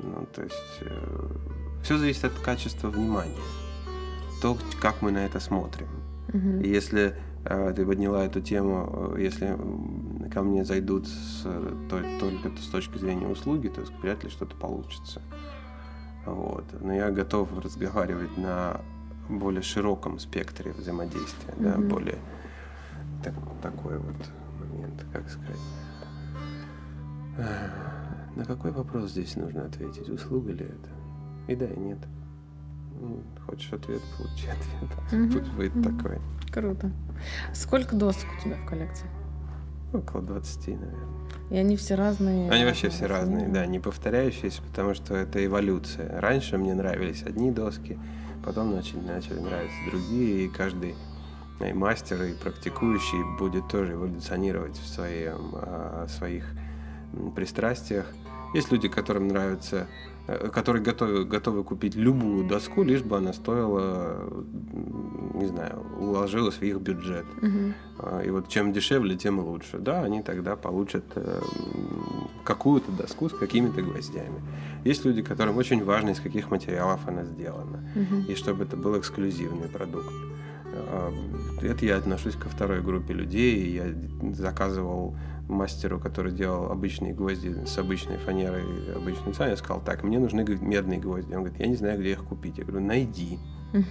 Ну, то есть, э, все зависит от качества внимания, то, как мы на это смотрим. Mm-hmm. И если э, ты подняла эту тему, если ко мне зайдут с, то, только с точки зрения услуги, то вряд ли что-то получится. Вот. Но я готов разговаривать на более широком спектре взаимодействия, mm-hmm. да, более так, такой вот момент, как сказать... На какой вопрос здесь нужно ответить? Услуга ли это? И да, и нет. Ну, хочешь ответ, получи ответ. Mm-hmm. Пусть будет mm-hmm. такой. Круто. Сколько досок у тебя в коллекции? Около двадцати, наверное. И они все разные? Они вообще все разные, разные, да, не повторяющиеся, потому что это эволюция. Раньше мне нравились одни доски, потом начали, начали нравиться другие, и каждый и мастер, и практикующий будет тоже эволюционировать в своем, а, своих пристрастиях. Есть люди, которым нравится, которые готовы, готовы купить любую доску, лишь бы она стоила, не знаю, уложилась в их бюджет. Угу. И вот чем дешевле, тем лучше. Да, они тогда получат какую-то доску с какими-то гвоздями. Есть люди, которым очень важно, из каких материалов она сделана, угу. и чтобы это был эксклюзивный продукт. Это я отношусь ко второй группе людей. Я заказывал мастеру, который делал обычные гвозди с обычной фанерой, обычной цаной. Я сказал: так, мне нужны, говорит, медные гвозди. Он говорит: я не знаю, где их купить. Я говорю: найди.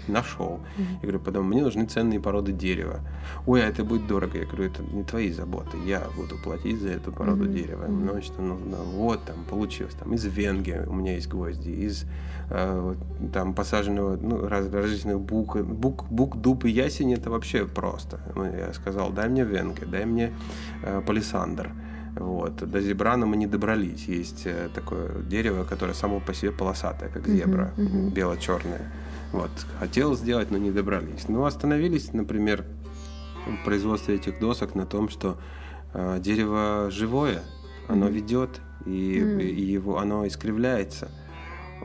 Нашел. Я говорю: потом мне нужны ценные породы дерева. Ой, а это будет дорого. Я говорю: это не твои заботы. Я буду платить за эту породу mm-hmm. дерева. Mm-hmm. Значит, ну, ну, вот там получилось. Там из венги у меня есть гвозди, из э, там посаженного, ну, раз, различных бук, бук, бук, дуб и ясень. Это вообще просто. Я сказал: дай мне венги, дай мне э, палисандр. Вот. До зебрана мы не добрались. Есть такое дерево, которое само по себе полосатое, как зебра, mm-hmm, mm-hmm. бело-черное. Вот. Хотел сделать, но не добрались. Но остановились, например, производство этих досок на том, что э, дерево живое, оно mm-hmm. ведет, и, mm-hmm. и его, оно искривляется.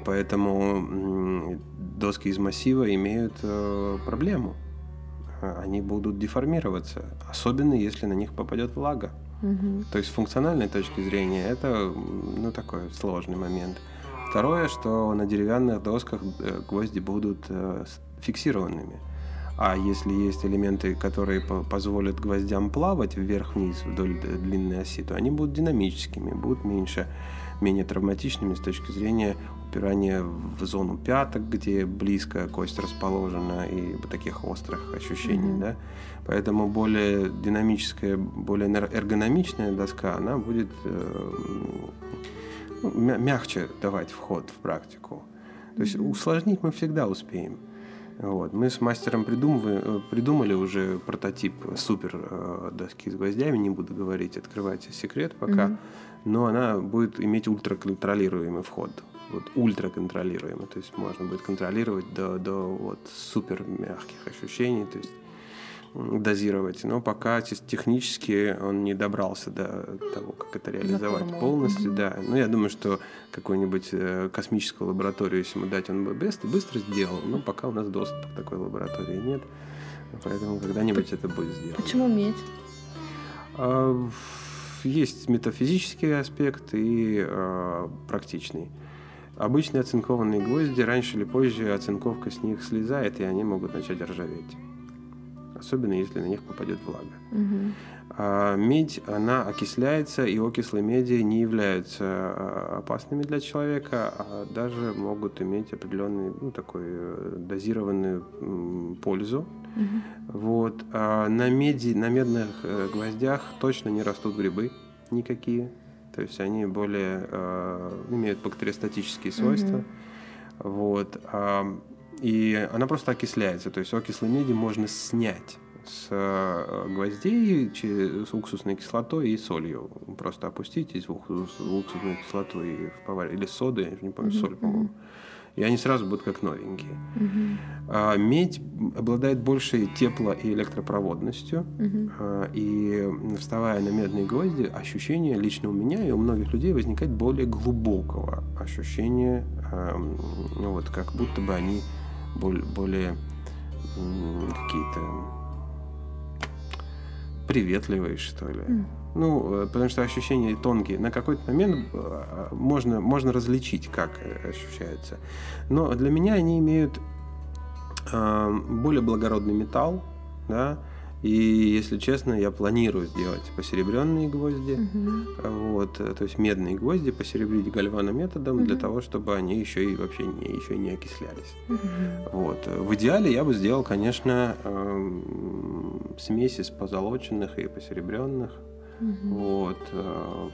Поэтому э, доски из массива имеют э, проблему. Они будут деформироваться, особенно если на них попадет влага. Mm-hmm. То есть с функциональной точки зрения это, ну, такой сложный момент. Второе, что на деревянных досках гвозди будут фиксированными. А если есть элементы, которые позволят гвоздям плавать вверх-вниз вдоль длинной оси, то они будут динамическими, будут меньше, менее травматичными с точки зрения упирания в зону пяток, где близко кость расположена, и таких острых ощущений. Mm-hmm. Да? Поэтому более динамическая, более эргономичная доска, она будет... мягче давать вход в практику. То есть усложнить мы всегда успеем. Вот. Мы с мастером придумывали, придумали уже прототип супер доски с гвоздями. Не буду говорить, открывайте секрет пока. Mm-hmm. Но она будет иметь ультраконтролируемый вход. Вот, ультраконтролируемый. То есть можно будет контролировать до, до вот, супер мягких ощущений. То есть дозировать, но пока технически он не добрался до того, как это реализовать Закорму. полностью, да. Но я думаю, что какую-нибудь космическую лабораторию, если ему дать, он бы быстро сделал, но пока у нас доступа к такой лаборатории нет, поэтому когда-нибудь П- это будет сделано. Почему медь? Есть метафизический аспект и практичный. Обычные оцинкованные гвозди, раньше или позже оцинковка с них слезает, и они могут начать ржаветь. Особенно если на них попадет влага. Угу. А медь, она окисляется, и окислы меди не являются опасными для человека, а даже могут иметь определенную, ну, такую дозированную пользу. Угу. Вот. А на меди, на медных гвоздях точно не растут грибы никакие. То есть они более э, имеют бактериостатические свойства. Угу. Вот. И она просто окисляется, то есть окислы меди можно снять с гвоздей с уксусной кислотой и солью. Просто опустить в уксусную кислоту и в повар... или соду, я не помню, mm-hmm. соль, по-моему. И они сразу будут как новенькие. Mm-hmm. А медь обладает большей тепло- и электропроводностью. Mm-hmm. И вставая на медные гвозди, ощущение лично у меня и у многих людей возникает более глубокого ощущения, ну, вот, как будто бы они более, более какие-то приветливые, что ли. Mm. Ну, потому что ощущения тонкие. На какой-то момент можно, можно различить, как ощущаются. Но для меня они имеют э, более благородный металл, да, и, если честно, я планирую сделать посеребренные гвозди, mm-hmm. вот, то есть медные гвозди посеребрить гальванометодом mm-hmm. для того, чтобы они еще и вообще не, еще не окислялись. Mm-hmm. Вот. В идеале я бы сделал, конечно, эм, смесь из позолоченных и посеребренных. Mm-hmm. Вот. Э,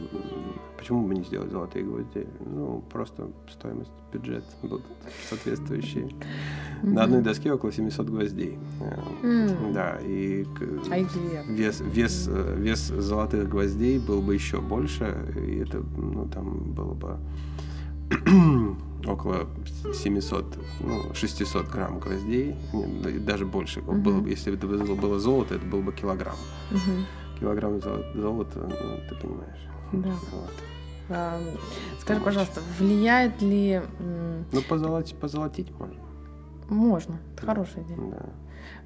почему бы не сделать золотые гвозди? Ну, просто стоимость, бюджет будут соответствующие. Mm-hmm. На одной доске около семьсот гвоздей. Mm-hmm. Да, и вес, вес, вес золотых гвоздей был бы еще больше, и это, ну, там было бы около семьсот, ну, шестьсот грамм гвоздей, даже больше. Mm-hmm. Было бы, если бы это было золото, это был бы килограмм. Mm-hmm. Килограмм золота, ну, ты понимаешь. Да. Вот. А, скажи, помочь. Пожалуйста, влияет ли... Ну, позолотить, позолотить можно. Можно. Да. Хорошая идея. Да.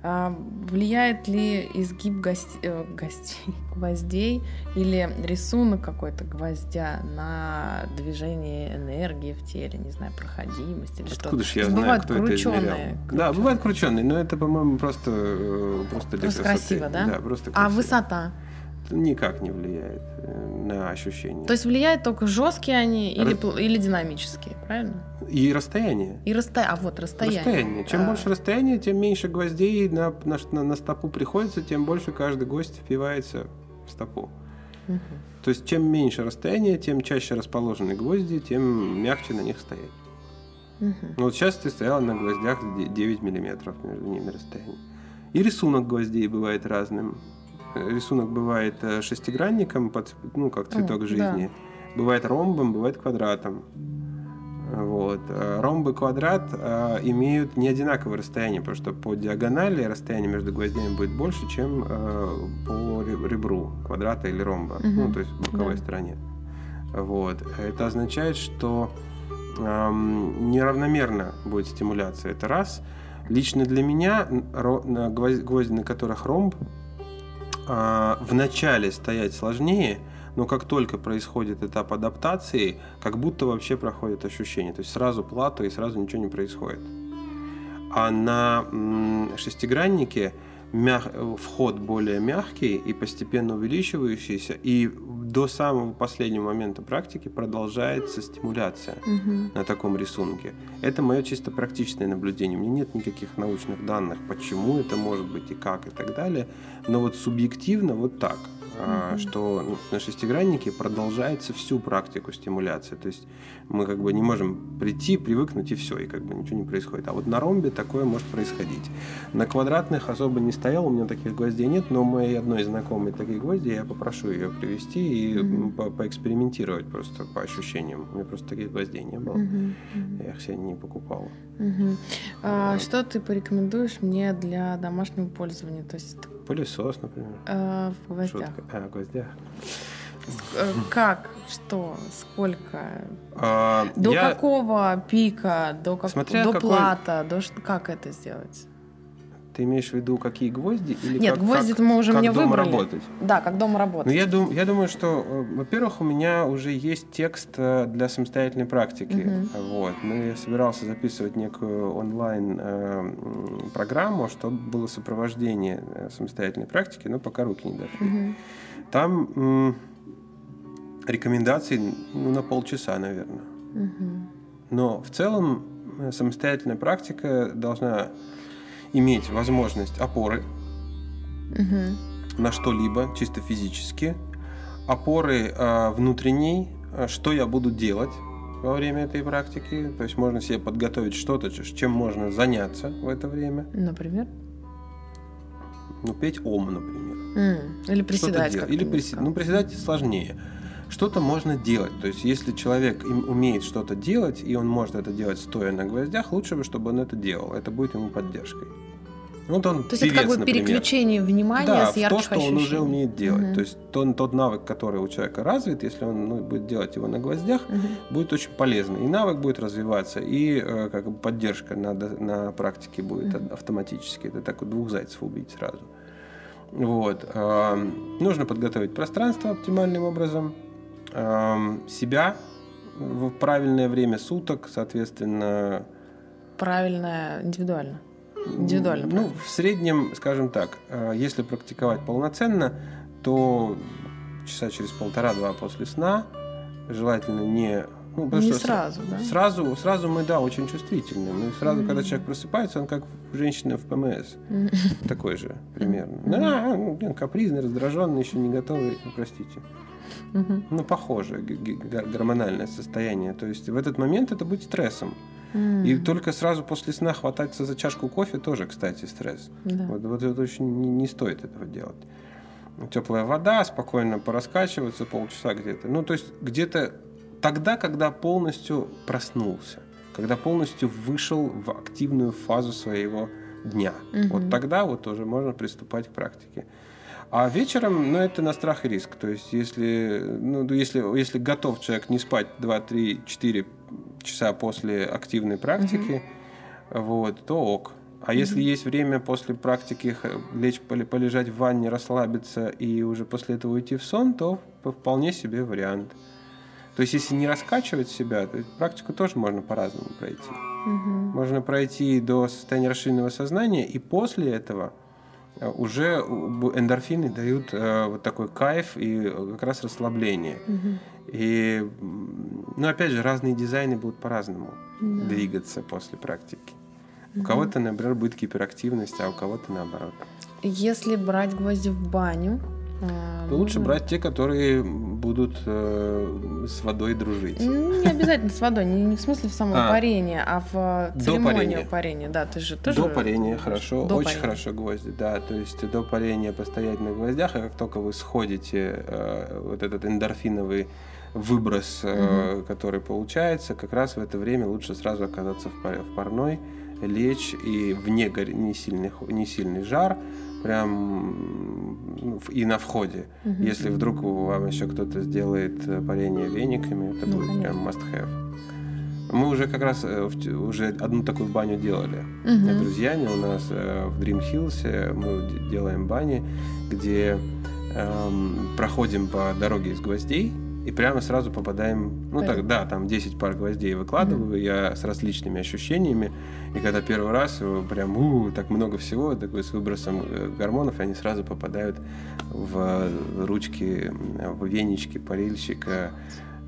А, влияет ли изгиб гостей, э, гостей, гвоздей или рисунок какой-то гвоздя на движение энергии в теле, не знаю, проходимость или что-то? Откуда ж я знаю, кто это измерял? Да, бывают крученые, но это, по-моему, просто, просто для просто красоты. Красиво, да? Да, просто красиво. А высота? Никак не влияет на ощущения. То есть влияет только жесткие они Ра... или, или динамические, правильно? И расстояние. И расстоя... А вот расстояние. Расстояние. Чем а... больше расстояние, тем меньше гвоздей на, на, на, на стопу приходится, тем больше каждый гость впивается в стопу. Угу. То есть чем меньше расстояние, тем чаще расположены гвозди, тем мягче на них стоять. Угу. Ну, вот сейчас ты стояла на гвоздях девять миллиметров между ними расстояние. И рисунок гвоздей бывает разным. Рисунок бывает шестигранником, под, ну, как цветок О, жизни. Да. Бывает ромбом, бывает квадратом. Вот. Ромб и квадрат а, имеют неодинаковое расстояние, потому что по диагонали расстояние между гвоздями будет больше, чем а, по ребру квадрата или ромба, угу. ну, то есть в боковой да. стороне. Вот. Это означает, что а, неравномерно будет стимуляция. Это раз. Лично для меня гвозди, на которых ромб, в начале стоять сложнее, но как только происходит этап адаптации, как будто вообще проходит ощущение. То есть сразу плато и сразу ничего не происходит. А на шестиграннике мяг... вход более мягкий и постепенно увеличивающийся, и до самого последнего момента практики продолжается стимуляция угу. на таком рисунке. Это мое чисто практичное наблюдение. У меня нет никаких научных данных, почему это может быть и как и так далее. Но вот субъективно вот так, угу. что на шестиграннике продолжается всю практику стимуляции. То есть мы как бы не можем прийти, привыкнуть и все, и как бы ничего не происходит. А вот на ромбе такое может происходить. На квадратных особо не стоял, у меня таких гвоздей нет, но у моей одной знакомой такие гвозди, я попрошу ее привезти и и mm-hmm. по- поэкспериментировать просто по ощущениям. У меня просто таких гвоздей не было. Mm-hmm. Mm-hmm. Я их себе не покупала. Mm-hmm. А, вот. Что ты порекомендуешь мне для домашнего пользования? То есть... Пылесос, например. А, в гвоздях. А, в гвоздях. Как? Что? Сколько? А, до я... какого пика? До, как... до какой... плата? До... Как это сделать? Ты имеешь в виду, какие гвозди? Или Нет, как, гвозди как, мы уже мне дома выбрали. Работать? Да, как дома работать. Ну, я, дум, я думаю, что, во-первых, у меня уже есть текст для самостоятельной практики. Uh-huh. Вот. Ну, я собирался записывать некую онлайн-программу, чтобы было сопровождение самостоятельной практики, но пока руки не дошли. Uh-huh. Там м- рекомендации ну, на полчаса, наверное. Uh-huh. Но в целом самостоятельная практика должна... иметь возможность опоры угу. на что-либо, чисто физически, опоры э, внутренней, что я буду делать во время этой практики, то есть можно себе подготовить что-то, чем можно заняться в это время. Например? Ну, петь ом, например. Mm. Или приседать как-то. Или присед... Ну, приседать сложнее. Что-то можно делать, то есть если человек умеет что-то делать, и он может это делать стоя на гвоздях, лучше бы, чтобы он это делал, это будет ему поддержкой. Вот он то есть певец, это как бы переключение например. Внимания да, с ярких ощущений. Да, в то, что ощущений. Он уже умеет делать. Угу. То есть тот, тот навык, который у человека развит, если он ну, будет делать его на гвоздях, угу. будет очень полезно. И навык будет развиваться, и э, как бы поддержка на, на практике будет угу. автоматически. Это так вот двух зайцев убить сразу. Вот. Э, нужно подготовить пространство оптимальным образом. Себя в правильное время суток, соответственно... Правильно, индивидуально. Индивидуально. Ну, в среднем, скажем так, если практиковать полноценно, то часа через полтора-два после сна желательно не... Ну, не сразу, с... да? Сразу, сразу мы, да, очень чувствительны. Мы сразу, mm-hmm. когда человек просыпается, он как женщина в пэ эм эс. Mm-hmm. Такой же примерно. Mm-hmm. Да, капризный, раздраженный, еще не готовый, простите. Mm-hmm. Ну, похоже, г- г- гормональное состояние. То есть в этот момент это будет стрессом. Mm-hmm. И только сразу после сна хвататься за чашку кофе тоже, кстати, стресс. Mm-hmm. Вот, вот это очень не, не стоит этого делать. Теплая вода, спокойно пораскачиваться полчаса где-то. Ну, то есть где-то тогда, когда полностью проснулся, когда полностью вышел в активную фазу своего дня. Угу. Вот тогда вот уже можно приступать к практике. А вечером, ну, это на страх и риск. То есть, если, ну, если, если готов человек не спать два, три, четыре часа после активной практики, угу. вот, то ок. А mm-hmm. если есть время после практики лечь, полежать в ванне, расслабиться и уже после этого уйти в сон, то вполне себе вариант. То есть, если не раскачивать себя, то практику тоже можно по-разному пройти. Mm-hmm. Можно пройти до состояния расширенного сознания, и после этого уже эндорфины дают э, вот такой кайф и как раз расслабление. Mm-hmm. И, ну, опять же, разные дизайны будут по-разному mm-hmm. двигаться после практики. У mm-hmm. кого-то, например, будет гиперактивность, а у кого-то наоборот. Если брать гвозди в баню... А, то лучше брать те, которые будут э, с водой дружить. Не обязательно с водой, не, не в смысле в самом а, парении, а в церемонию парения. Да, ты же, ты до же, парения хорошо, до очень парения. Хорошо гвозди, да. То есть до парения постоять на гвоздях, и как только вы сходите, э, вот этот эндорфиновый выброс, э, угу. который получается, как раз в это время лучше сразу оказаться в, пар, в парной, лечь и в не, не, сильный, не сильный жар, прям и на входе. Mm-hmm. Если вдруг вам еще кто-то сделает парение вениками, это mm-hmm. будет прям must have. Мы уже как раз уже одну такую баню делали. Mm-hmm. Друзья у нас в Dream Hills мы делаем бани, где эм, проходим по дороге из гвоздей и прямо сразу попадаем... Ну, так, да, там десять пар гвоздей выкладываю mm-hmm. я с различными ощущениями. И когда первый раз, прям у, так много всего, такой с выбросом гормонов, и они сразу попадают в ручки, в венички парильщика.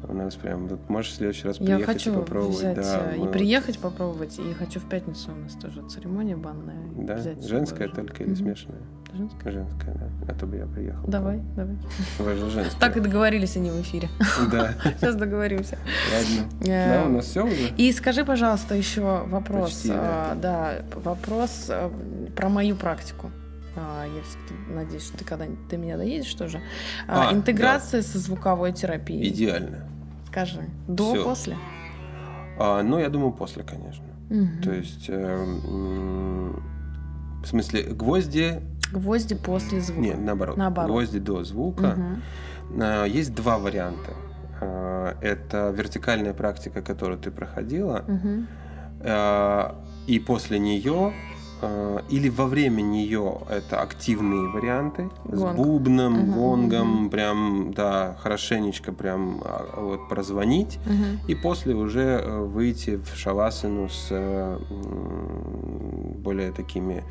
У нас прям... Можешь в следующий раз приехать я хочу и попробовать. Взять, да, и мы... приехать попробовать, и хочу в пятницу у нас тоже церемония банная. Да? Женская только или mm-hmm. смешанная? Женская? Женская, да. А то бы я приехал. Давай, там. Давай. Вы же женская. Так и договорились они в эфире. Да. Сейчас договоримся. Ладно. Да, у нас все уже. И скажи, пожалуйста, еще вопрос. Почти, да. Да, вопрос про мою практику. Я все-таки надеюсь, что ты когда-нибудь до меня доедешь тоже. А, Интеграция да. со звуковой терапией. Идеально. Скажи, до, все. После? А, ну, я думаю, после, конечно. Угу. То есть, э, в смысле, гвозди... Гвозди после звука. Нет, наоборот. наоборот. Гвозди до звука. Угу. Есть два варианта. Это вертикальная практика, которую ты проходила, угу. и после нее... Или во время нее это активные варианты. Гонг. С бубном, uh-huh. гонгом, прям, да, хорошенечко прям вот прозвонить. Uh-huh. И после уже выйти в шавасану с более такими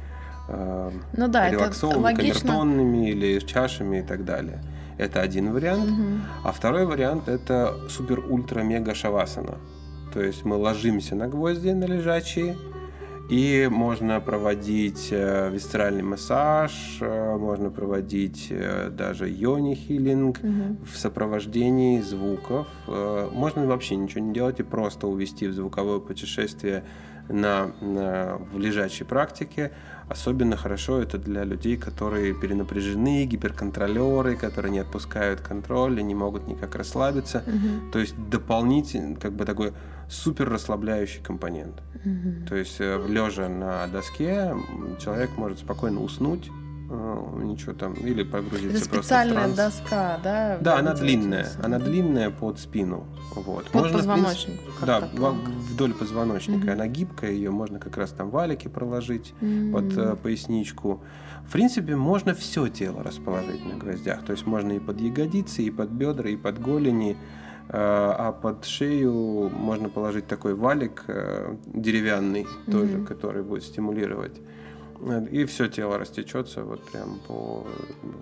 ну, да, релаксованными, камертонными или чашами и так далее. Это один вариант. Uh-huh. А второй вариант это супер-ультра-мега-шавасана. То есть мы ложимся на гвозди, на лежачие. И можно проводить висцеральный массаж, можно проводить даже йони-хилинг mm-hmm. в сопровождении звуков. Можно вообще ничего не делать и просто увести в звуковое путешествие на, на, в лежачей практике. Особенно хорошо это для людей, которые перенапряжены, гиперконтролеры, которые не отпускают контроль и не могут никак расслабиться. Mm-hmm. То есть дополнительный, как бы такой супер расслабляющий компонент. Mm-hmm. То есть лежа на доске человек может спокойно уснуть, ничего там, или погрузиться это просто в транс. Специальная доска, да? Да, она длинная, она длинная под спину. Вот. Под можно, позвоночник. Принципе, да, планка. Вдоль позвоночника. Mm-hmm. Она гибкая, ее можно как раз там валики проложить mm-hmm. под э, поясничку. В принципе, можно все тело расположить на гвоздях. То есть можно и под ягодицы, и под бедра, и под голени. А под шею можно положить такой валик деревянный mm-hmm. тоже, который будет стимулировать. И все тело растечется вот прям по,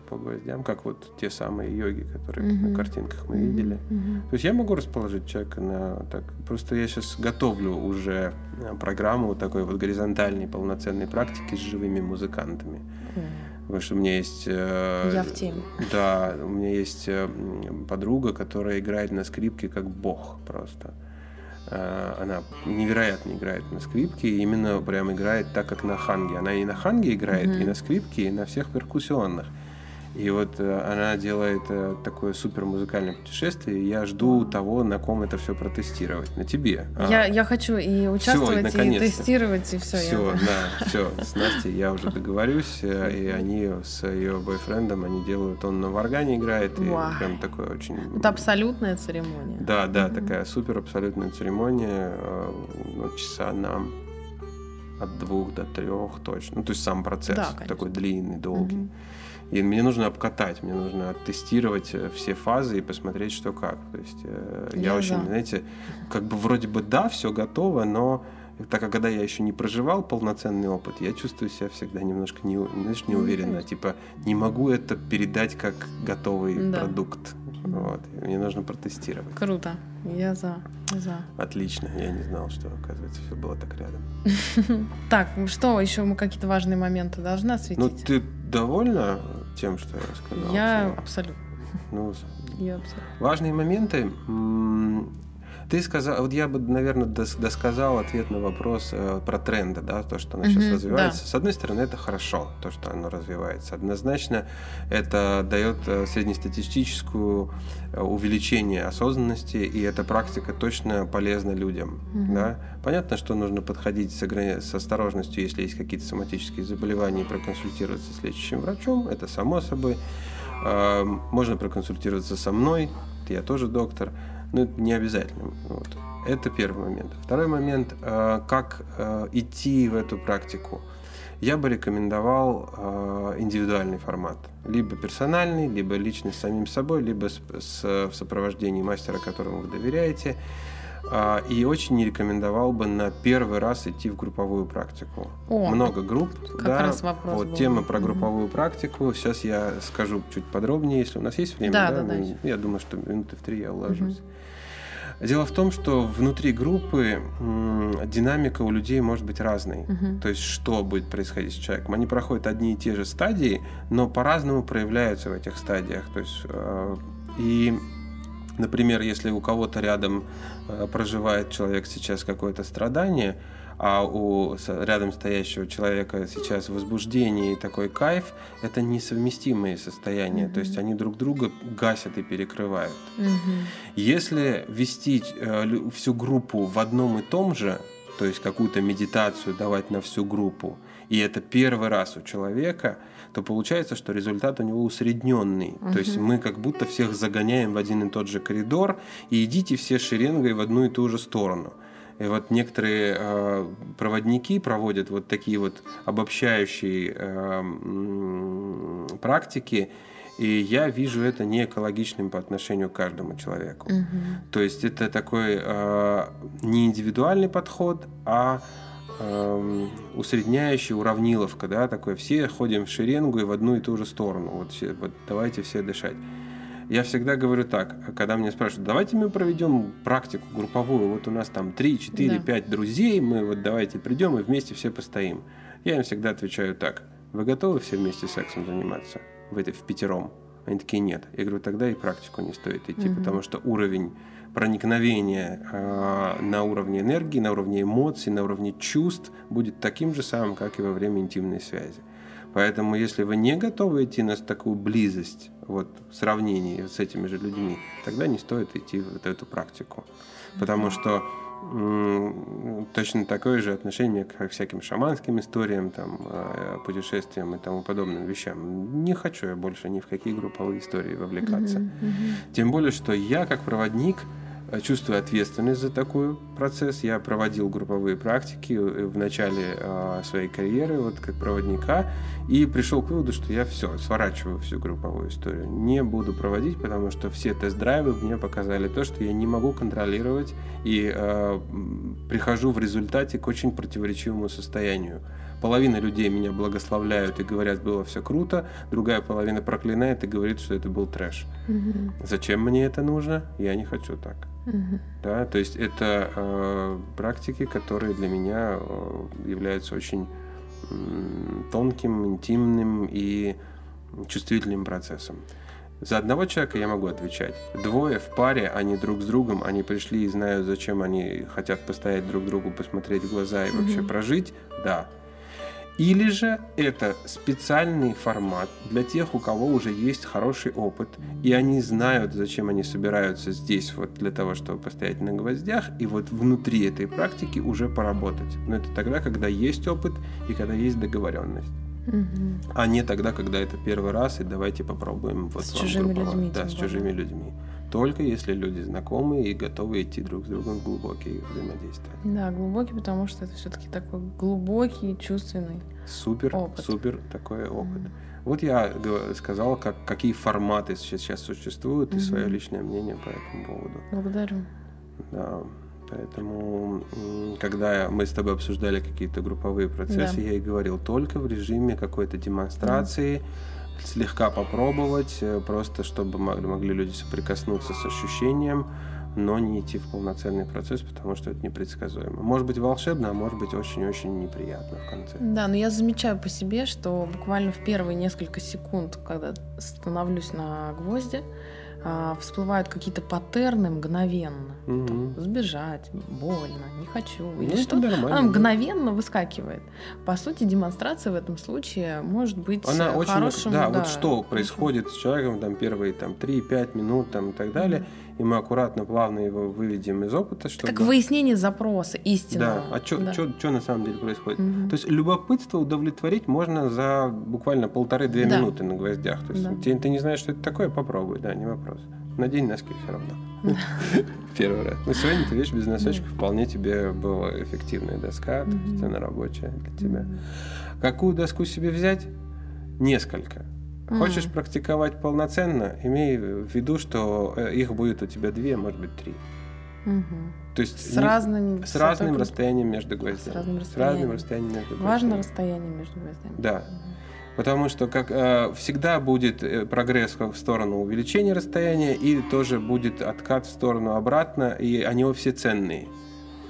по гвоздям, как вот те самые йоги, которые mm-hmm. на картинках мы mm-hmm. видели. Mm-hmm. То есть я могу расположить человека на так. Просто я сейчас готовлю уже программу вот такой вот горизонтальной полноценной практики с живыми музыкантами. Mm-hmm. Потому что у меня есть... Я в теме. Да, у меня есть подруга, которая играет на скрипке как бог просто. Она невероятно играет на скрипке, и именно прям играет так, как на ханге. Она и на ханге играет, mm-hmm. и на скрипке, и на всех перкуссионных. И вот она делает такое супер музыкальное путешествие. Я жду того, на ком это все протестировать. На тебе. А. Я, я хочу и участвовать, все, и, и тестировать, и все. Все, я... да, все. С Настей я уже договорюсь. И они с ее бойфрендом они делают. Он на варгане играет. И wow. прям такое очень. Это абсолютная церемония. Да, да, mm-hmm. такая супер абсолютная церемония. Вот часа нам от двух до трех точно. Ну, то есть сам процесс, да, такой длинный, долгий. Угу. И мне нужно обкатать, мне нужно оттестировать все фазы и посмотреть, что как. То есть я, я очень, да. знаете, как бы вроде бы да, все готово, но так как когда я еще не проживал полноценный опыт, я чувствую себя всегда немножко не, знаешь, неуверенно. Mm-hmm. Типа не могу это передать как готовый mm-hmm. продукт. Вот. Мне нужно протестировать. Круто. Я за. Я за. Отлично. Я не знал, что, оказывается, все было так рядом. Так, что еще мы какие-то важные моменты должны осветить? Ну, ты довольна тем, что я рассказал? Я абсолютно. Ну, важные моменты. Ты сказал, вот я бы, наверное, досказал ответ на вопрос э, про тренды, да, то, что оно mm-hmm, сейчас развивается. Да. С одной стороны, это хорошо, то, что оно развивается. Однозначно, это дает среднестатистическое увеличение осознанности, и эта практика точно полезна людям. Mm-hmm. Да? Понятно, что нужно подходить с, ограни... с осторожностью, если есть какие-то соматические заболевания, и проконсультироваться с лечащим врачом, это само собой. Э, можно проконсультироваться со мной, я тоже доктор. Ну, это не обязательно. Вот. Это первый момент. Второй момент, э, как э, идти в эту практику. Я бы рекомендовал э, индивидуальный формат. Либо персональный, либо лично с самим собой, либо с, с, в сопровождении мастера, которому вы доверяете. Э, и очень не рекомендовал бы на первый раз идти в групповую практику. О, много групп. Как да, раз вопрос вот, был. Тема про групповую mm-hmm. практику. Сейчас я скажу чуть подробнее, если у нас есть время. Да, да, да, ну, я думаю, что минуты в три я уложусь. Mm-hmm. Дело в том, что внутри группы м, динамика у людей может быть разной. Uh-huh. То есть что будет происходить с человеком? Они проходят одни и те же стадии, но по-разному проявляются в этих стадиях. То есть, э, и, например, если у кого-то рядом э, проживает человек сейчас какое-то страдание, а у рядом стоящего человека сейчас возбуждение и такой кайф, это несовместимые состояния, mm-hmm. то есть они друг друга гасят и перекрывают. Mm-hmm. Если вести э, всю группу в одном и том же, то есть какую-то медитацию давать на всю группу, и это первый раз у человека, то получается, что результат у него усредненный. Uh-huh. То есть мы как будто всех загоняем в один и тот же коридор, и идите все шеренгой в одну и ту же сторону. И вот некоторые э, проводники проводят вот такие вот обобщающие э, практики, и я вижу это неэкологичным по отношению к каждому человеку. Mm-hmm. То есть это такой э, не индивидуальный подход, а э, усредняющий, уравниловка, да, такой. Все ходим в шеренгу и в одну и ту же сторону. Вот, все, вот давайте все дышать. Я всегда говорю так, когда меня спрашивают, давайте мы проведем практику групповую, вот у нас там три, четыре, да. пять друзей, мы вот давайте придем и вместе все постоим. Я им всегда отвечаю так, вы готовы все вместе сексом заниматься в, это, в пятером? Они такие, нет. Я говорю, тогда и практику не стоит идти, угу. потому что уровень проникновения э, на уровне энергии, на уровне эмоций, на уровне чувств будет таким же самым, как и во время интимной связи. Поэтому, если вы не готовы идти на такую близость, вот, в сравнении с этими же людьми, тогда не стоит идти в вот эту практику. Потому что м- точно такое же отношение к всяким шаманским историям, там, путешествиям и тому подобным вещам. Не хочу я больше ни в какие групповые истории вовлекаться. Mm-hmm, mm-hmm. Тем более, что я, как проводник, чувствую ответственность за такой процесс. Я проводил групповые практики в начале э, своей карьеры, вот как проводника, и пришел к выводу, что я все, сворачиваю всю групповую историю. Не буду проводить, потому что все тест-драйвы мне показали то, что я не могу контролировать, и э, прихожу в результате к очень противоречивому состоянию. Половина людей меня благословляют и говорят, было все круто, другая половина проклинает и говорит, что это был трэш. Mm-hmm. Зачем мне это нужно? Я не хочу так. Mm-hmm. Да, то есть это э, практики, которые для меня э, являются очень э, тонким, интимным и чувствительным процессом. За одного человека я могу отвечать. Двое в паре, они друг с другом, они пришли и знают, зачем они хотят постоять друг другу, посмотреть в глаза и mm-hmm. вообще прожить. Да. Или же это специальный формат для тех, у кого уже есть хороший опыт, и они знают, зачем они собираются здесь, вот для того, чтобы постоять на гвоздях, и вот внутри этой практики уже поработать. Но это тогда, когда есть опыт и когда есть договоренность. Угу. А не тогда, когда это первый раз, и давайте попробуем вот с вам чужими людьми, да, с чужими людьми. только если люди знакомы и готовы идти друг с другом в глубокие взаимодействия. Да, глубокий, потому что это все-таки такой глубокий, чувственный супер, опыт. Супер такой опыт. Mm-hmm. Вот я сказал, как, какие форматы сейчас, сейчас существуют, mm-hmm. и свое личное мнение по этому поводу. Благодарю. Да. Поэтому, когда мы с тобой обсуждали какие-то групповые процессы, да. я и говорил, только в режиме какой-то демонстрации, да. слегка попробовать, просто чтобы могли люди соприкоснуться с ощущением, но не идти в полноценный процесс, потому что это непредсказуемо. Может быть волшебно, а может быть очень-очень неприятно в конце. Да, но я замечаю по себе, что буквально в первые несколько секунд, когда становлюсь на гвозди, всплывают какие-то паттерны мгновенно. Угу. Там, сбежать, больно, не хочу. Ну, или что-то нормально. Она мгновенно выскакивает. По сути, демонстрация в этом случае может быть она хорошим. Очень, да, да, вот что происходит с человеком там, первые там, три-пять минут там, и так далее, угу. и мы аккуратно, плавно его выведем из опыта. Чтобы... Как выяснение запроса, истинного. Да, а что да. на самом деле происходит? Угу. То есть любопытство удовлетворить можно за буквально полторы-две да. минуты на гвоздях. То есть да. ты, ты не знаешь, что это такое, попробуй, да, не вопрос. Надень носки все равно. Первый раз. Но сегодня ты видишь, без носочков вполне тебе была эффективная доска, то есть она рабочая для тебя. Какую доску себе взять? Несколько. Хочешь практиковать полноценно, имей в виду, что их будет у тебя две, может быть, три. То есть с, не... разными... с разным расстоянием между гвоздями. С разным расстоянием, расстоянием между гвоздями. Важно расстояние между гвоздями. Да. Потому что как, э, всегда будет прогресс в сторону увеличения расстояния, и тоже будет откат в сторону обратно, и они все ценные.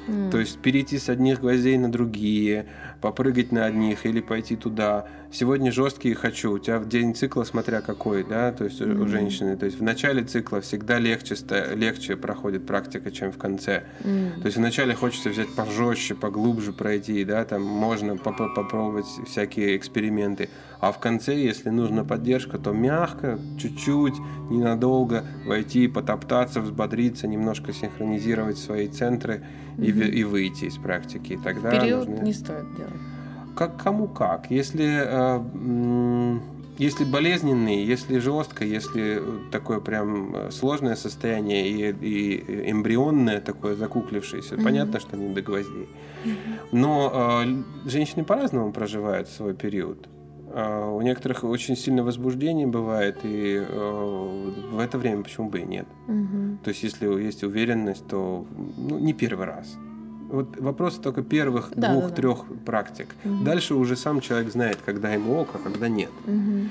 Mm. То есть перейти с одних гвоздей на другие, попрыгать на одних или пойти туда. Сегодня жесткие хочу. У тебя в день цикла, смотря какой, да, то есть mm-hmm. у женщины. То есть в начале цикла всегда легче, легче проходит практика, чем в конце. Mm. То есть в начале хочется взять пожестче, поглубже пройти, да, там можно поп- попробовать всякие эксперименты. А в конце, если нужна поддержка, то мягко, чуть-чуть, ненадолго войти, потоптаться, взбодриться, немножко синхронизировать свои центры mm-hmm. и, и выйти из практики. И тогда в период нужно... не стоит делать. Как кому как. Если, э, если болезненный, если жестко, если такое прям сложное состояние и, и эмбрионное такое закуклившееся, mm-hmm. понятно, что не до гвоздей. Mm-hmm. Но э, женщины по-разному проживают свой период. Э, у некоторых очень сильное возбуждение бывает, и э, в это время почему бы и нет. Mm-hmm. То есть если есть уверенность, то ну, не первый раз. Вот вопрос только первых да, двух-трех да, да. практик. Угу. Дальше уже сам человек знает, когда ему ок, а когда нет. Угу.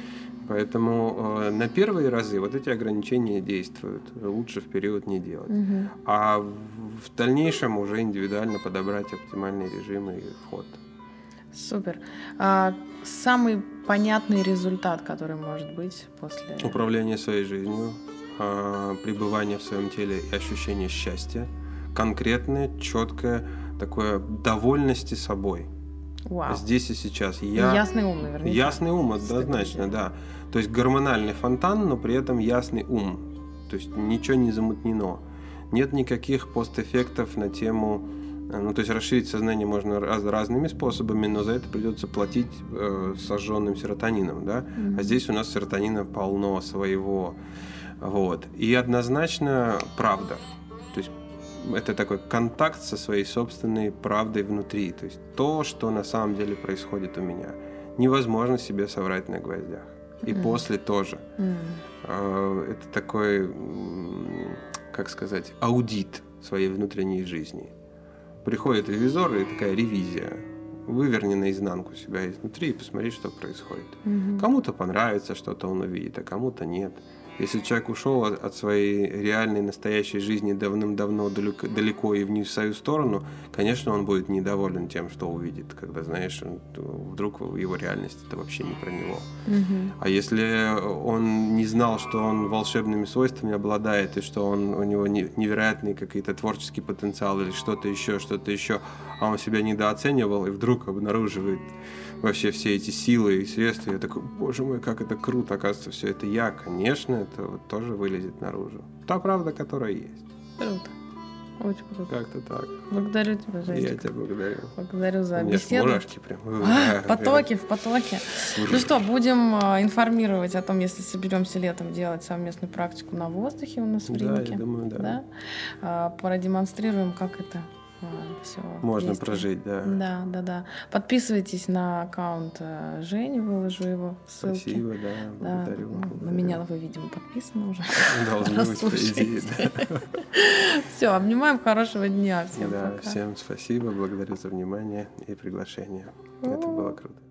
Поэтому э, на первые разы вот эти ограничения действуют. Лучше в период не делать. Угу. А в дальнейшем уже индивидуально подобрать оптимальный режим и вход. Супер. А самый понятный результат, который может быть после... Управление своей жизнью, э, пребывание в своем теле и ощущение счастья. Конкретное, четкое, такое довольности собой. Вау. Здесь и сейчас. Я... Ясный ум, наверное. Ясный ум, однозначно, да. То есть гормональный фонтан, но при этом ясный ум. То есть ничего не замутнено. Нет никаких постэффектов на тему... Ну, то есть расширить сознание можно раз, разными способами, но за это придется платить э, сожженным серотонином, да? Mm-hmm. А здесь у нас серотонина полно своего. Вот. И однозначно правда. То есть это такой контакт со своей собственной правдой внутри. То есть то, что на самом деле происходит у меня. Невозможно себе соврать на гвоздях. И mm-hmm. после тоже. Mm-hmm. Это такой, как сказать, аудит своей внутренней жизни. Приходит ревизор, и такая ревизия. Выверни наизнанку себя изнутри и посмотри, что происходит. Mm-hmm. Кому-то понравится, что-то он увидит, а кому-то нет. Если человек ушел от своей реальной, настоящей жизни давным-давно далеко, далеко и не в свою сторону, конечно, он будет недоволен тем, что увидит, когда, знаешь, вдруг его реальность – это вообще не про него. Mm-hmm. А если он не знал, что он волшебными свойствами обладает, и что он, у него невероятный какой-то творческий потенциал или что-то еще, что-то еще, а он себя недооценивал и вдруг обнаруживает вообще все эти силы и средства, я такой, боже мой, как это круто, оказывается, все это я, конечно, это вот тоже вылезет наружу. Та правда, которая есть. Круто. Очень круто. Как-то так. Благодарю тебя, Женечка. Я тебя благодарю. Благодарю за беседу. У меня мурашки прям. А, в потоке, в потоке. Ну что, будем информировать о том, если соберемся летом делать совместную практику на воздухе у нас в Риге. Да, я думаю, да. да? Продемонстрируем, как это все можно действие. Прожить, да. Да, да, да. Подписывайтесь на аккаунт Жени, выложу его в ссылке. Спасибо, да, благодарю. Да. На меня вы, видимо, подписаны уже. Должны быть, по идее. Все, обнимаем, хорошего дня всем. Да, пока. Всем спасибо, благодарю за внимание и приглашение. Это было круто.